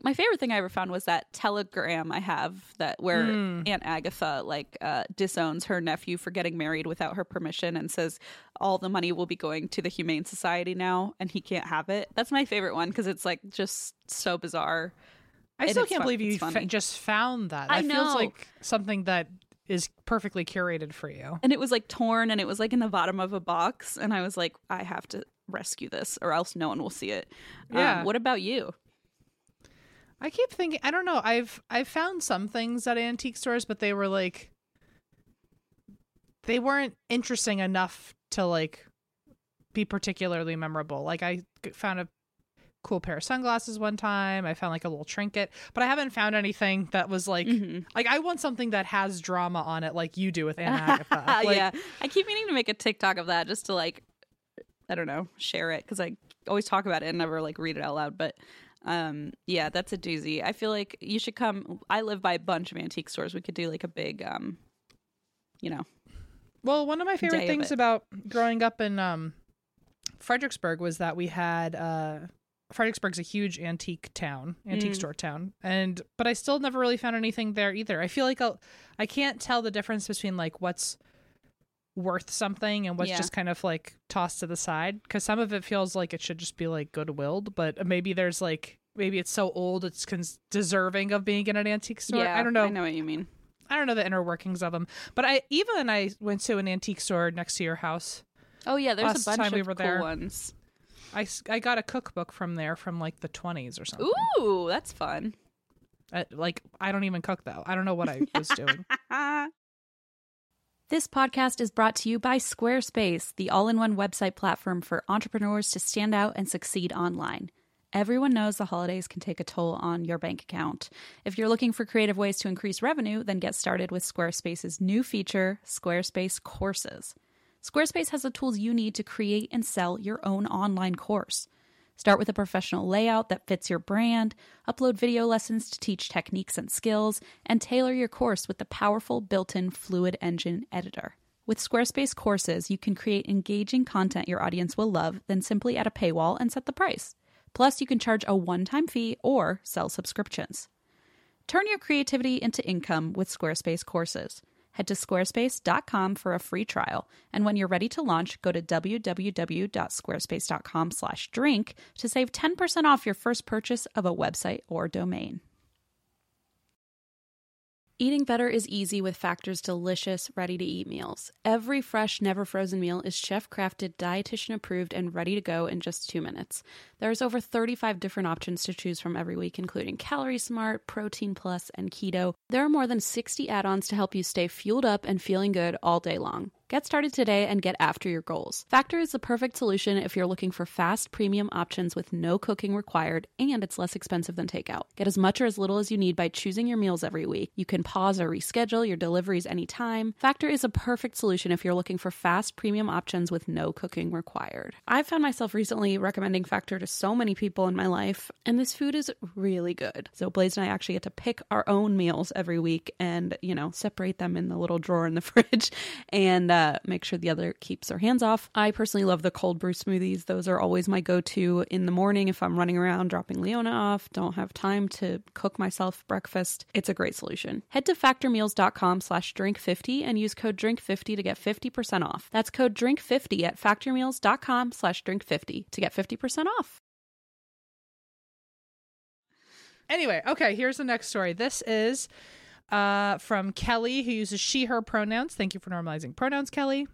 my favorite thing I ever found was that telegram I have where Aunt Agatha disowns her nephew for getting married without her permission and says all the money will be going to the Humane Society now and he can't have it. That's my favorite one because it's like just so bizarre. I still can't believe you just found that. I know. That feels like something that is perfectly curated for you. And it was like torn and it was like in the bottom of a box. And I was like, I have to rescue this or else no one will see it. Yeah. What about you? I keep thinking, I don't know. I've found some things at antique stores, but they were like, they weren't interesting enough to like be particularly memorable. Like I found a cool pair of sunglasses one time. I found like a little trinket, but I haven't found anything that was like, I want something that has drama on it, like you do with Anna Agatha. Yeah, I keep meaning to make a TikTok of that just to like, I don't know, share it because I always talk about it and never like read it out loud. But yeah, that's a doozy. I feel like you should come. I live by a bunch of antique stores. We could do like a big, Well, one of my favorite things about growing up in Fredericksburg was that we had Fredericksburg's a huge antique store town, but I still never really found anything there either. I feel like I can't tell the difference between like what's worth something and what's just kind of like tossed to the side, because some of it feels like it should just be like good-willed, but maybe there's like, maybe it's so old it's deserving of being in an antique store. Yeah, I don't know. I know what you mean. I don't know the inner workings of them, but I went to an antique store next to your house. Oh yeah, there's a bunch of cool ones. I got a cookbook from there from like the 1920s or something. Ooh, that's fun. I don't even cook though. I don't know what I was doing. This podcast is brought to you by Squarespace, the all-in-one website platform for entrepreneurs to stand out and succeed online. Everyone knows the holidays can take a toll on your bank account. If you're looking for creative ways to increase revenue, then get started with Squarespace's new feature, Squarespace Courses. Squarespace has the tools you need to create and sell your own online course. Start with a professional layout that fits your brand, upload video lessons to teach techniques and skills, and tailor your course with the powerful built-in Fluid Engine editor. With Squarespace Courses, you can create engaging content your audience will love, then simply add a paywall and set the price. Plus, you can charge a one-time fee or sell subscriptions. Turn your creativity into income with Squarespace Courses. Head to squarespace.com for a free trial. And when you're ready to launch, go to www.squarespace.com/drink to save 10% off your first purchase of a website or domain. Eating better is easy with Factor's delicious, ready-to-eat meals. Every fresh, never-frozen meal is chef-crafted, dietitian-approved, and ready to go in just 2 minutes. There's over 35 different options to choose from every week, including Calorie Smart, Protein Plus, and Keto. There are more than 60 add-ons to help you stay fueled up and feeling good all day long. Get started today and get after your goals. Factor is the perfect solution if you're looking for fast, premium options with no cooking required, and it's less expensive than takeout. Get as much or as little as you need by choosing your meals every week. You can pause or reschedule your deliveries anytime. Factor is a perfect solution if you're looking for fast, premium options with no cooking required. I've found myself recently recommending Factor to so many people in my life, and this food is really good. So Blaze and I actually get to pick our own meals every week and, separate them in the little drawer in the fridge and make sure the other keeps their hands off. I personally love the cold brew smoothies. Those are always my go-to in the morning if I'm running around dropping Leona off, don't have time to cook myself breakfast. It's a great solution. Head to factormeals.com/drink50 and use code drink50 to get 50% off. That's code drink50 at factormeals.com/drink50 to get 50% off. Anyway, okay, here's the next story. This is from Kelly, who uses she, her pronouns. Thank you for normalizing pronouns, Kelly.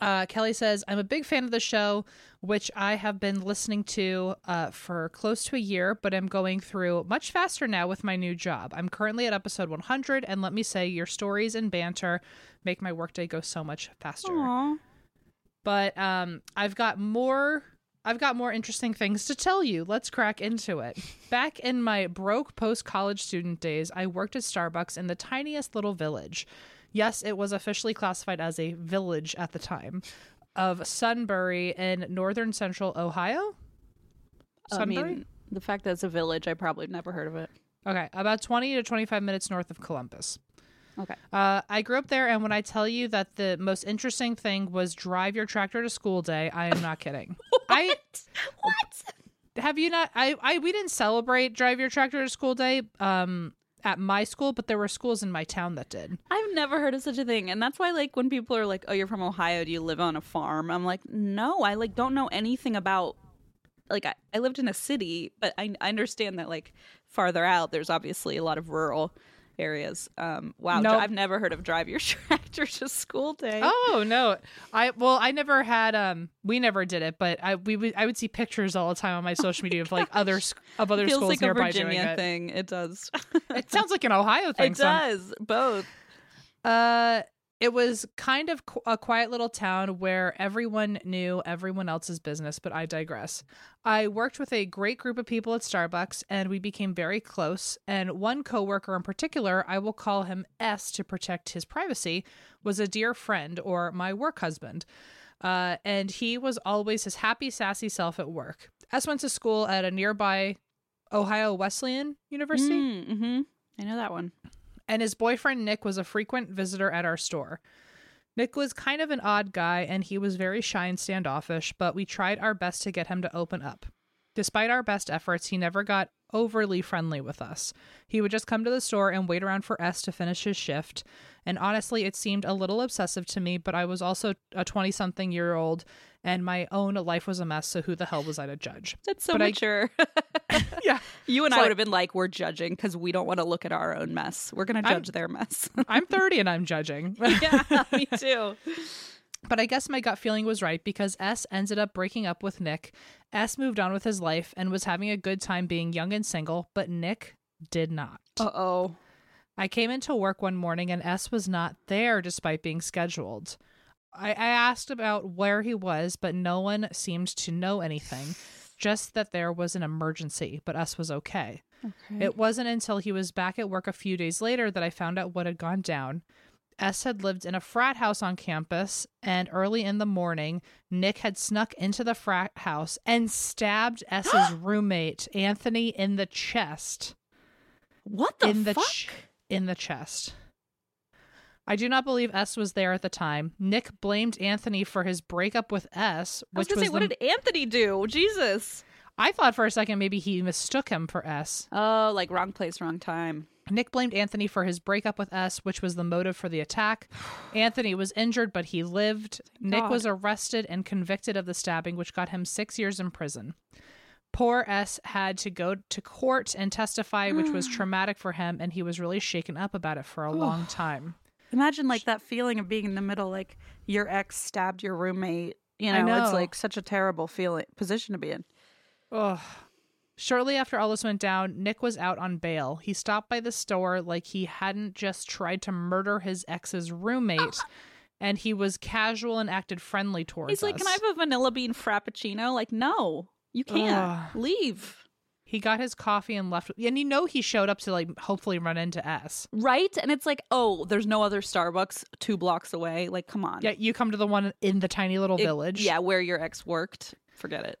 Kelly says, I'm a big fan of the show, which I have been listening to for close to a year, but I'm going through much faster now with my new job. I'm currently at episode 100, and let me say, your stories and banter make my workday go so much faster. Aww. But I've got more interesting things to tell you. Let's crack into it. Back in my broke post-college student days, I worked at Starbucks in the tiniest little village. Yes, it was officially classified as a village at the time, of Sunbury in northern central Ohio. Sunbury? I mean, the fact that it's a village, I probably never heard of it. Okay, about 20 to 25 minutes north of Columbus. Okay. I grew up there, and when I tell you that the most interesting thing was drive your tractor to school day, I am not kidding. What? Have you not? We didn't celebrate drive your tractor to school day at my school, but there were schools in my town that did. I've never heard of such a thing, and that's why, like, when people are like, "Oh, you're from Ohio? Do you live on a farm?" I'm like, "No, I don't know anything about." Like, I lived in a city, but I understand that, like, farther out, there's obviously a lot of rural areas. Wow. Nope. I've never heard of drive your tractor to school day. Oh no. I never had we never did it, but I would see pictures all the time on my social media of other schools like nearby doing it. Feels like a Virginia thing. It does. It sounds like an Ohio thing. It does. Both. It was kind of a quiet little town where everyone knew everyone else's business, but I digress. I worked with a great group of people at Starbucks, and we became very close, and one coworker in particular, I will call him S to protect his privacy, was a dear friend, or my work husband, and he was always his happy, sassy self at work. S went to school at a nearby Ohio Wesleyan University. Mm-hmm. I know that one. And his boyfriend, Nick, was a frequent visitor at our store. Nick was kind of an odd guy, and he was very shy and standoffish, but we tried our best to get him to open up. Despite our best efforts, he never got overly friendly with us. He would just come to the store and wait around for S to finish his shift. And honestly, it seemed a little obsessive to me, but I was also a 20-something-year-old, and my own life was a mess, so who the hell was I to judge? That's so mature. Yeah. You and I would have been like, we're judging because we don't want to look at our own mess. We're going to judge their mess. I'm 30 and I'm judging. Yeah, me too. But I guess my gut feeling was right, because S ended up breaking up with Nick. S moved on with his life and was having a good time being young and single, but Nick did not. Uh-oh. I came into work one morning and S was not there despite being scheduled. I asked about where he was, but no one seemed to know anything, just that there was an emergency, but S was okay. It wasn't until he was back at work a few days later that I found out what had gone down. S had lived in a frat house on campus, and early in the morning, Nick had snuck into the frat house and stabbed S's roommate, Anthony, in the chest. What the fuck? In the chest. I do not believe S was there at the time. Nick blamed Anthony for his breakup with S. Which I was going to say, what did Anthony do? Jesus. I thought for a second maybe he mistook him for S. Oh, like wrong place, wrong time. Nick blamed Anthony for his breakup with S, which was the motive for the attack. Anthony was injured, but he lived. Nick was arrested and convicted of the stabbing, which got him 6 years in prison. Poor S had to go to court and testify, which was traumatic for him, and he was really shaken up about it for a long time. Imagine like that feeling of being in the middle, like your ex stabbed your roommate. You know. It's like such a terrible feeling position to be in. Ugh. Shortly after all this went down, Nick was out on bail. He stopped by the store like he hadn't just tried to murder his ex's roommate, and he was casual and acted friendly towards us. He's like, "Can I have a vanilla bean frappuccino?" Like, no, you can't. Leave. He got his coffee and left. And you know he showed up to like hopefully run into S. Right? And it's like, oh, there's no other Starbucks 2 blocks away. Like, come on. Yeah, you come to the one in the tiny little village. Yeah, where your ex worked. Forget it.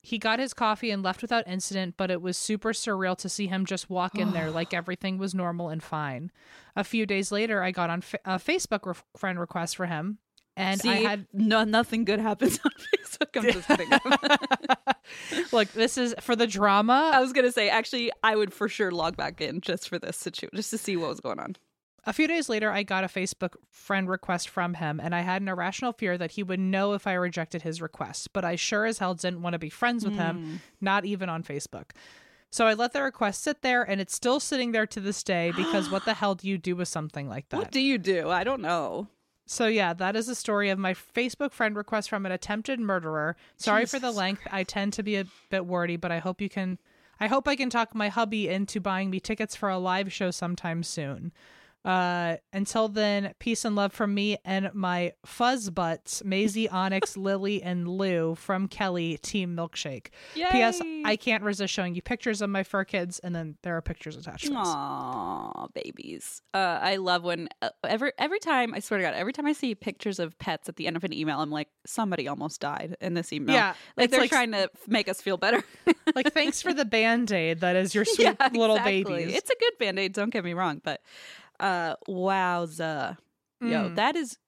He got his coffee and left without incident, but it was super surreal to see him just walk in there like everything was normal and fine. A few days later, I got on a Facebook friend request for him. And see, I had nothing good happens on Facebook. I'm just kidding. Look, this is for the drama. I was going to say, actually, I would for sure log back in just for this situation, just to see what was going on. A few days later, I got a Facebook friend request from him, and I had an irrational fear that he would know if I rejected his request. But I sure as hell didn't want to be friends with him, not even on Facebook. So I let the request sit there, and it's still sitting there to this day, because what the hell do you do with something like that? What do you do? I don't know. So yeah, that is the story of my Facebook friend request from an attempted murderer. Sorry for the length. I tend to be a bit wordy, but I hope you can. I hope I can talk my hubby into buying me tickets for a live show sometime soon. Until then, peace and love from me and my fuzz butts, Maisie, Onyx, Lily, and Lou from Kelly Team Milkshake. Yay! P.S. I can't resist showing you pictures of my fur kids, and then there are pictures attached. Aw, babies. I love when every time, I swear to God, every time I see pictures of pets at the end of an email, I'm like, somebody almost died in this email. Yeah, like they're like, trying to make us feel better. Like, thanks for the Band-Aid that is your sweet little babies. It's a good Band-Aid, don't get me wrong, but. Wowza. Yo, that's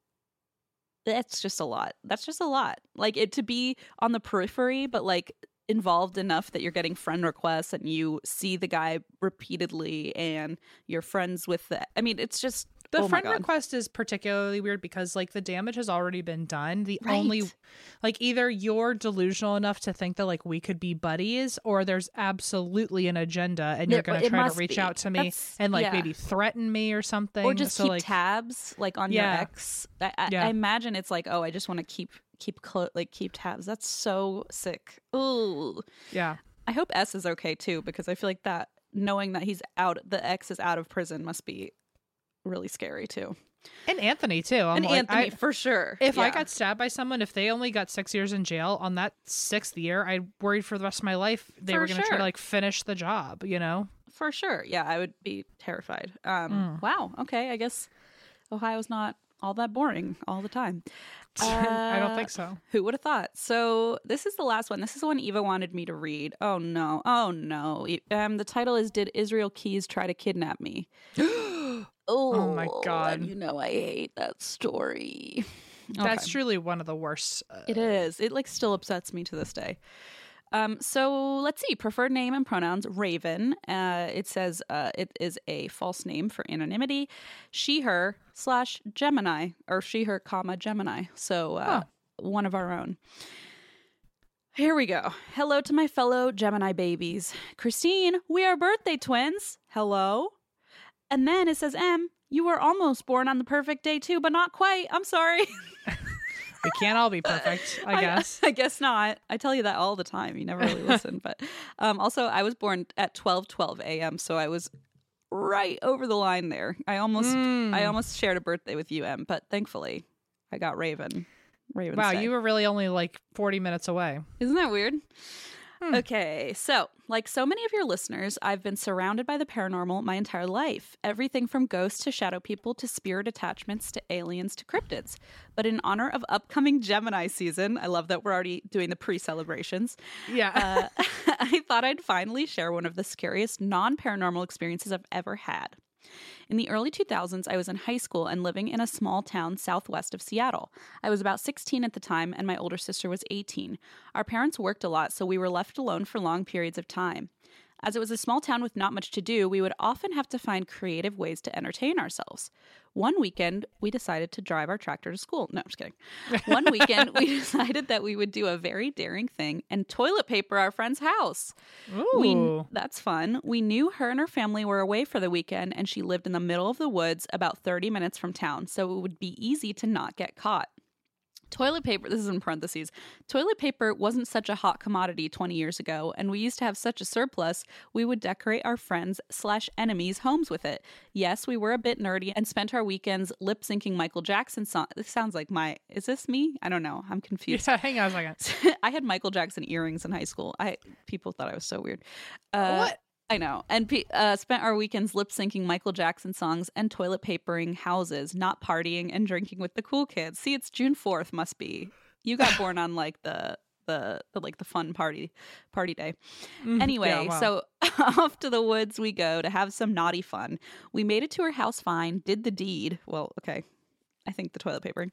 just a lot. That's just a lot. Like, it to be on the periphery, but like involved enough that you're getting friend requests and you see the guy repeatedly and you're friends with the, I mean, it's just the friend request is particularly weird because like the damage has already been done. The only, like, either you're delusional enough to think that like we could be buddies, or there's absolutely an agenda and you're going to try to reach out to me and like maybe threaten me or something, or just keep tabs like on your ex. I imagine it's like, oh, I just want to keep tabs. That's so sick. Ooh. Yeah. I hope S is okay too, because I feel like that, knowing that he's out, the ex is out of prison, must be really scary too. And Anthony too. Anthony, for sure. If I got stabbed by someone, if they only got 6 years in jail, on that 6th year, I worried for the rest of my life they were going to try to like finish the job, you know? For sure. Yeah, I would be terrified. Wow. Okay. I guess Ohio's not all that boring all the time. I don't think so. Who would have thought? So this is the last one. This is the one Eva wanted me to read. Oh no. Oh no. The title is Did Israel Keyes Try to Kidnap Me? Oh my God. You know, I hate that story. That's truly one of the worst. It is. It like still upsets me to this day. So let's see. Preferred name and pronouns, Raven. It says it is a false name for anonymity. She, her / Gemini, or she, her, comma, Gemini. So one of our own. Here we go. Hello to my fellow Gemini babies. Christine, we are birthday twins. Hello. And then it says, M, you were almost born on the perfect day too, but not quite. I'm sorry. We can't all be perfect, I guess. I guess not. I tell you that all the time. You never really listen. But also, I was born at 12:12 a.m., so I was right over the line there. I almost shared a birthday with you, Em, but thankfully, I got Raven. Wow, you were really only like 40 minutes away. Isn't that weird? Okay, so like so many of your listeners, I've been surrounded by the paranormal my entire life. Everything from ghosts to shadow people to spirit attachments to aliens to cryptids. But in honor of upcoming Gemini season, I love that we're already doing the pre-celebrations. Yeah. I thought I'd finally share one of the scariest non-paranormal experiences I've ever had. In the early 2000s, I was in high school and living in a small town southwest of Seattle. I was about 16 at the time, and my older sister was 18. Our parents worked a lot, so we were left alone for long periods of time. As it was a small town with not much to do, we would often have to find creative ways to entertain ourselves. One weekend, we decided to drive our tractor to school. No, I'm just kidding. One weekend, we decided that we would do a very daring thing and toilet paper our friend's house. Ooh. That's fun. We knew her and her family were away for the weekend, and she lived in the middle of the woods about 30 minutes from town, so it would be easy to not get caught. Toilet paper, this is in parentheses, toilet paper wasn't such a hot commodity 20 years ago, and we used to have such a surplus, we would decorate our friends/enemies' homes with it. Yes, we were a bit nerdy and spent our weekends lip-syncing Michael Jackson songs. This sounds like is this me? I don't know. I'm confused. Yeah, hang on a second. I had Michael Jackson earrings in high school. People thought I was so weird. What? I know. And spent our weekends lip-syncing Michael Jackson songs and toilet papering houses, not partying and drinking with the cool kids. See, it's June 4th, must be. You got born on like the fun party day. Anyway, yeah, wow. So off to the woods we go to have some naughty fun. We made it to her house fine, did the deed. Well, okay. I think the toilet papering.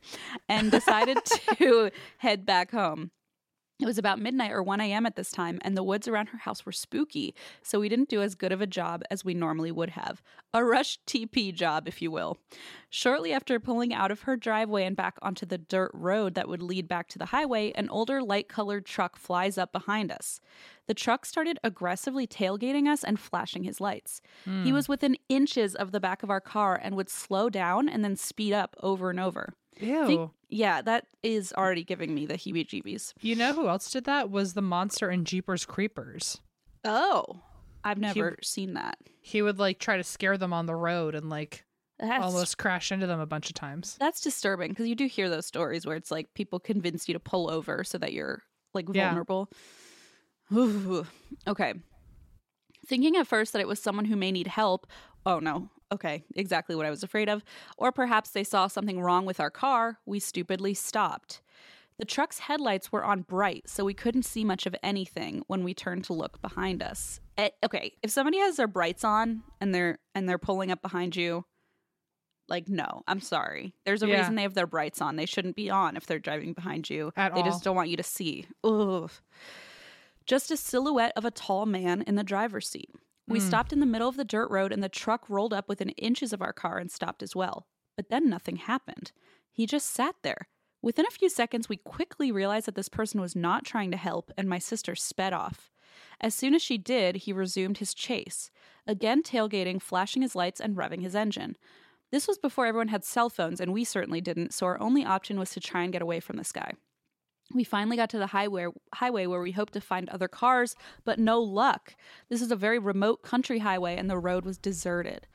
And decided to head back home. It was about midnight or 1 a.m. at this time, and the woods around her house were spooky, so we didn't do as good of a job as we normally would have. A rush TP job, if you will. Shortly after pulling out of her driveway and back onto the dirt road that would lead back to the highway, an older light-colored truck flies up behind us. The truck started aggressively tailgating us and flashing his lights. He was within inches of the back of our car and would slow down and then speed up over and over. Ew. Yeah, that is already giving me the heebie-jeebies. You know who else did that? Was the monster in Jeepers Creepers. Oh, I've never seen that. He would like try to scare them on the road and like almost crash into them a bunch of times. That's disturbing because you do hear those stories where it's like people convince you to pull over so that you're like vulnerable. Yeah. Ooh, okay. Thinking at first that it was someone who may need help. Oh, no. Okay, exactly what I was afraid of. Or perhaps they saw something wrong with our car. We stupidly stopped. The truck's headlights were on bright, so we couldn't see much of anything when we turned to look behind us. Okay, if somebody has their brights on and they're pulling up behind you, like, no, I'm sorry. There's a reason they have their brights on. They shouldn't be on if they're driving behind you. They just don't want you to see. Ugh. Just a silhouette of a tall man in the driver's seat. We stopped in the middle of the dirt road, and the truck rolled up within inches of our car and stopped as well. But then nothing happened. He just sat there. Within a few seconds, we quickly realized that this person was not trying to help, and my sister sped off. As soon as she did, he resumed his chase, again tailgating, flashing his lights, and revving his engine. This was before everyone had cell phones, and we certainly didn't, so our only option was to try and get away from this guy. We finally got to the highway where we hoped to find other cars, but no luck. This is a very remote country highway, and the road was deserted.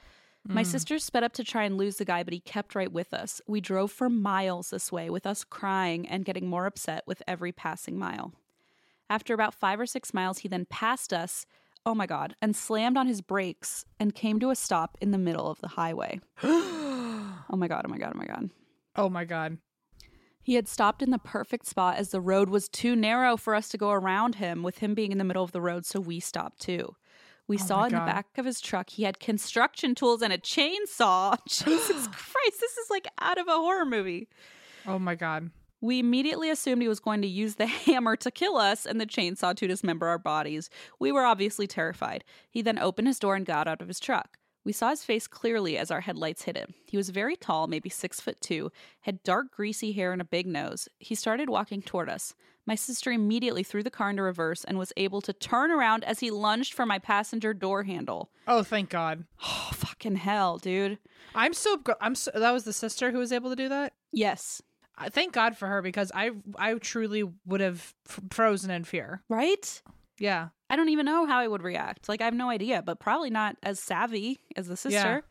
My sister sped up to try and lose the guy, but he kept right with us. We drove for miles this way, with us crying and getting more upset with every passing mile. After about 5 or 6 miles, he then passed us, oh my God, and slammed on his brakes and came to a stop in the middle of the highway. Oh my God, oh my God, oh my God. Oh my God. He had stopped in the perfect spot as the road was too narrow for us to go around him, with him being in the middle of the road, so we stopped too. We saw in the back of his truck he had construction tools and a chainsaw. Jesus Christ, this is like out of a horror movie. Oh my God. We immediately assumed he was going to use the hammer to kill us and the chainsaw to dismember our bodies. We were obviously terrified. He then opened his door and got out of his truck. We saw his face clearly as our headlights hit him. He was very tall, maybe 6'2", had dark, greasy hair and a big nose. He started walking toward us. My sister immediately threw the car into reverse and was able to turn around as he lunged for my passenger door handle. Oh, thank God. Oh, fucking hell, dude. I'm so that was the sister who was able to do that? Yes. Thank God for her, because I truly would have frozen in fear. Right? Yeah. I don't even know how I would react. Like, I have no idea, but probably not as savvy as the sister.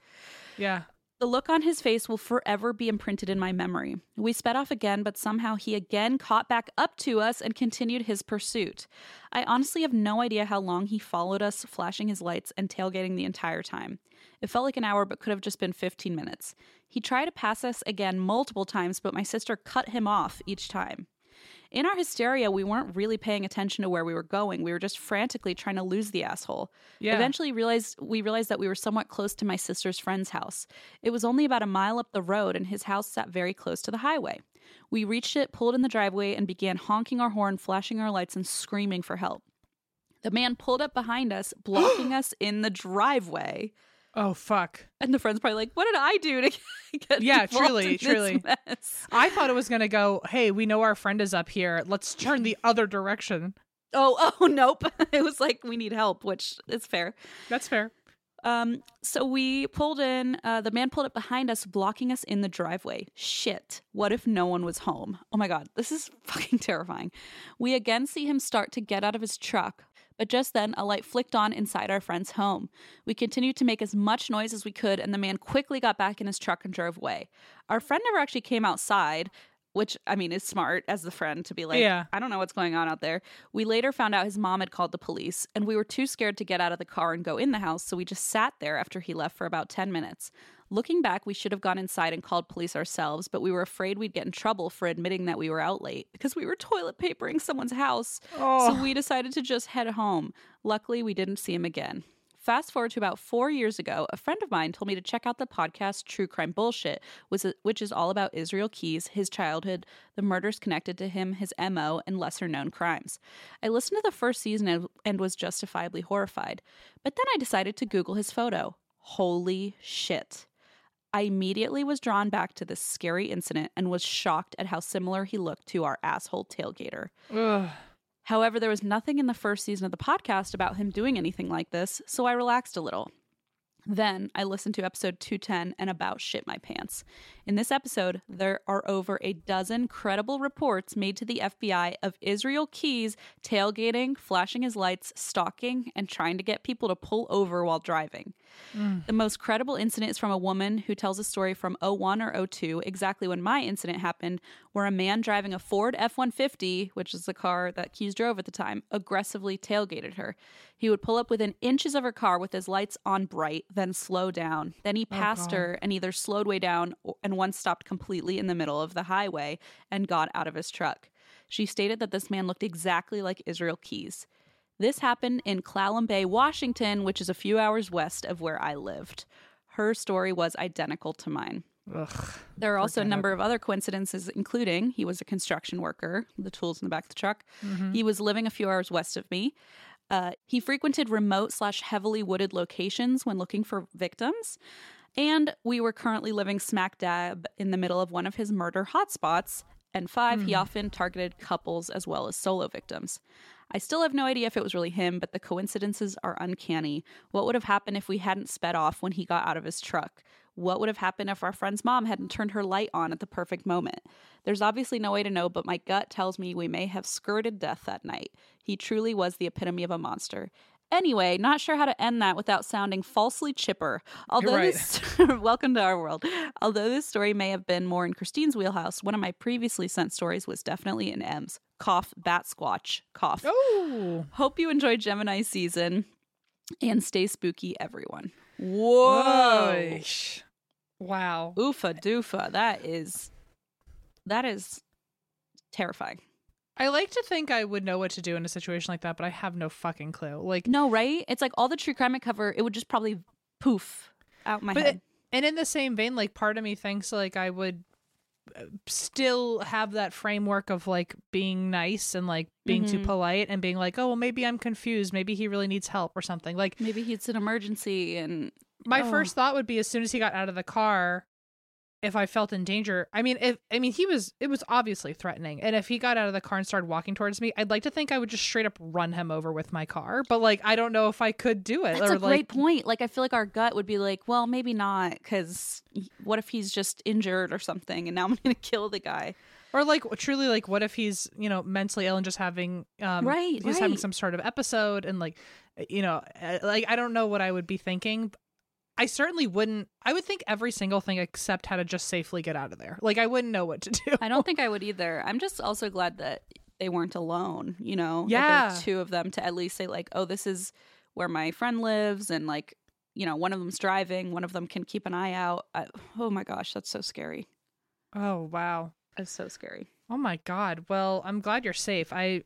Yeah. The look on his face will forever be imprinted in my memory. We sped off again, but somehow he again caught back up to us and continued his pursuit. I honestly have no idea how long he followed us, flashing his lights and tailgating the entire time. It felt like an hour, but could have just been 15 minutes. He tried to pass us again multiple times, but my sister cut him off each time. In our hysteria, we weren't really paying attention to where we were going. We were just frantically trying to lose the asshole. Yeah. Eventually, we realized that we were somewhat close to my sister's friend's house. It was only about a mile up the road, and his house sat very close to the highway. We reached it, pulled in the driveway, and began honking our horn, flashing our lights, and screaming for help. The man pulled up behind us, blocking us in the driveway. Oh, fuck. And the friend's probably like, what did I do to get truly. Mess? I thought it was going to go, hey, we know our friend is up here. Let's turn the other direction. Oh, nope. It was like, we need help, which is fair. That's fair. So we pulled in, the man pulled up behind us, blocking us in the driveway. Shit. What if no one was home? Oh my God, this is fucking terrifying. We again see him start to get out of his truck, but just then a light flicked on inside our friend's home. We continued to make as much noise as we could, and the man quickly got back in his truck and drove away. Our friend never actually came outside, which, I mean, is smart as the friend to be like, yeah. I don't know what's going on out there. We later found out his mom had called the police, and we were too scared to get out of the car and go in the house, so we just sat there after he left for about 10 minutes. Looking back, we should have gone inside and called police ourselves, but we were afraid we'd get in trouble for admitting that we were out late because we were toilet papering someone's house, so we decided to just head home. Luckily, we didn't see him again. Fast forward to about 4 years ago, a friend of mine told me to check out the podcast True Crime Bullshit, which is all about Israel Keyes, his childhood, the murders connected to him, his MO, and lesser-known crimes. I listened to the first season and was justifiably horrified. But then I decided to Google his photo. Holy shit. I immediately was drawn back to this scary incident and was shocked at how similar he looked to our asshole tailgater. Ugh. However, there was nothing in the first season of the podcast about him doing anything like this, so I relaxed a little. Then I listened to episode 210 and about shit my pants. In this episode, there are over a dozen credible reports made to the FBI of Israel Keyes tailgating, flashing his lights, stalking, and trying to get people to pull over while driving. The most credible incident is from a woman who tells a story from 01 or 02, exactly when my incident happened, where a man driving a Ford F-150, which is the car that Keyes drove at the time, aggressively tailgated her. He would pull up within inches of her car with his lights on bright, then slow down. Then he passed her and either slowed way down and once stopped completely in the middle of the highway and got out of his truck. She stated that this man looked exactly like Israel Keyes. This happened in Clallam Bay, Washington, which is a few hours west of where I lived. Her story was identical to mine. Ugh, there are also a number of other coincidences, including he was a construction worker, the tools in the back of the truck. Mm-hmm. He was living a few hours west of me. He frequented remote/heavily wooded locations when looking for victims. And we were currently living smack dab in the middle of one of his murder hotspots. And five, he often targeted couples as well as solo victims. I still have no idea if it was really him, but the coincidences are uncanny. What would have happened if we hadn't sped off when he got out of his truck? What would have happened if our friend's mom hadn't turned her light on at the perfect moment? There's obviously no way to know, but my gut tells me we may have skirted death that night. He truly was the epitome of a monster. Anyway, not sure how to end that without sounding falsely chipper. Although welcome to our world. Although this story may have been more in Christine's wheelhouse, one of my previously sent stories was definitely in M's. Cough, bat squatch, cough. Oh. Hope you enjoy Gemini season and stay spooky, everyone. Whoa. Wow. Oofa doofa. That is terrifying. I like to think I would know what to do in a situation like that, but I have no fucking clue. Like, no, right? It's like all the true crime I cover, it would just probably poof out my head. And in the same vein, like, part of me thinks like I would still have that framework of like being nice and like being too polite and being like, oh, well, maybe I'm confused. Maybe he really needs help or something. Like, maybe it's an emergency. And my first thought would be, as soon as he got out of the car, if I felt in danger, it was obviously threatening. And if he got out of the car and started walking towards me, I'd like to think I would just straight up run him over with my car. But like, I don't know if I could do it. That's a great point. Like, I feel like our gut would be like, well, maybe not, because what if he's just injured or something and now I'm going to kill the guy? Or like, truly, like, what if he's, you know, mentally ill and just having having some sort of episode and like, you know, like, I don't know what I would be thinking. I certainly wouldn't. I would think every single thing except how to just safely get out of there. Like, I wouldn't know what to do. I don't think I would either. I'm just also glad that they weren't alone, you know? Yeah. Like, there were two of them to at least say, like, oh, this is where my friend lives. And, like, you know, one of them's driving. One of them can keep an eye out. Oh, my gosh. That's so scary. Oh, wow. That's so scary. Oh, my God. Well, I'm glad you're safe. I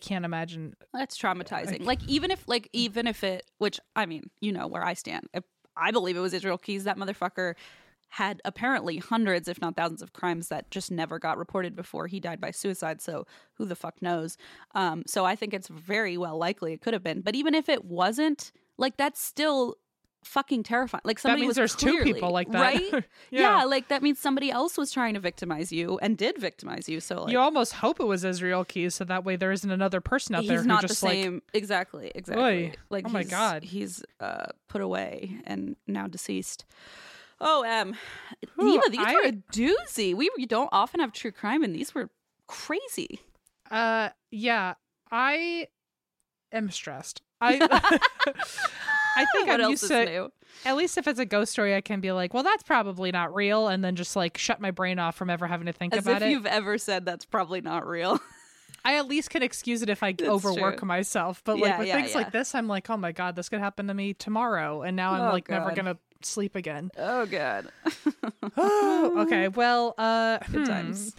can't imagine. That's traumatizing. Like, even if it, which, I mean, you know where I stand. I believe it was Israel Keyes, that motherfucker had apparently hundreds, if not thousands, of crimes that just never got reported before. He died by suicide, so who the fuck knows? So I think it's very well likely it could have been. But even if it wasn't, like, that's still fucking terrifying. Like, somebody was clearly... That means there's two people like that. Right? Yeah, like, that means somebody else was trying to victimize you and did victimize you, so, like... You almost hope it was Israel Keyes, so that way there isn't another person out there who just, like... He's not the same... Like, exactly. Oy. Like, oh my God. He's put away and now deceased. Oh, Nima, these were a doozy. We don't often have true crime, and these were crazy. Yeah, I am stressed. I think what I'm used to, new? At least if it's a ghost story, I can be like, well, that's probably not real, and then just, like, shut my brain off from ever having to think about it. As if you've ever said that's probably not real. I at least can excuse it if I overwork myself, but, like, with things like this, I'm like, oh my God, this could happen to me tomorrow, and now I'm, like, never gonna sleep again. Oh God. Okay, well, good times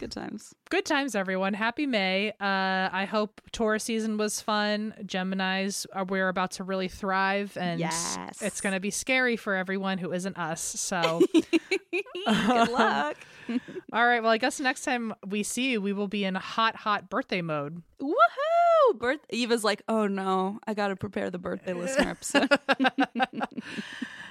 everyone. Happy May. I hope Taurus season was fun. Geminis, we're about to really thrive, and it's gonna be scary for everyone who isn't us, so good luck. All right, well, I guess next time we see you, we will be in hot birthday mode. Woohoo! Eva's like, oh no, I gotta prepare the birthday listener episode.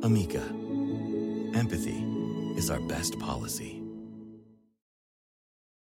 Amica, empathy is our best policy.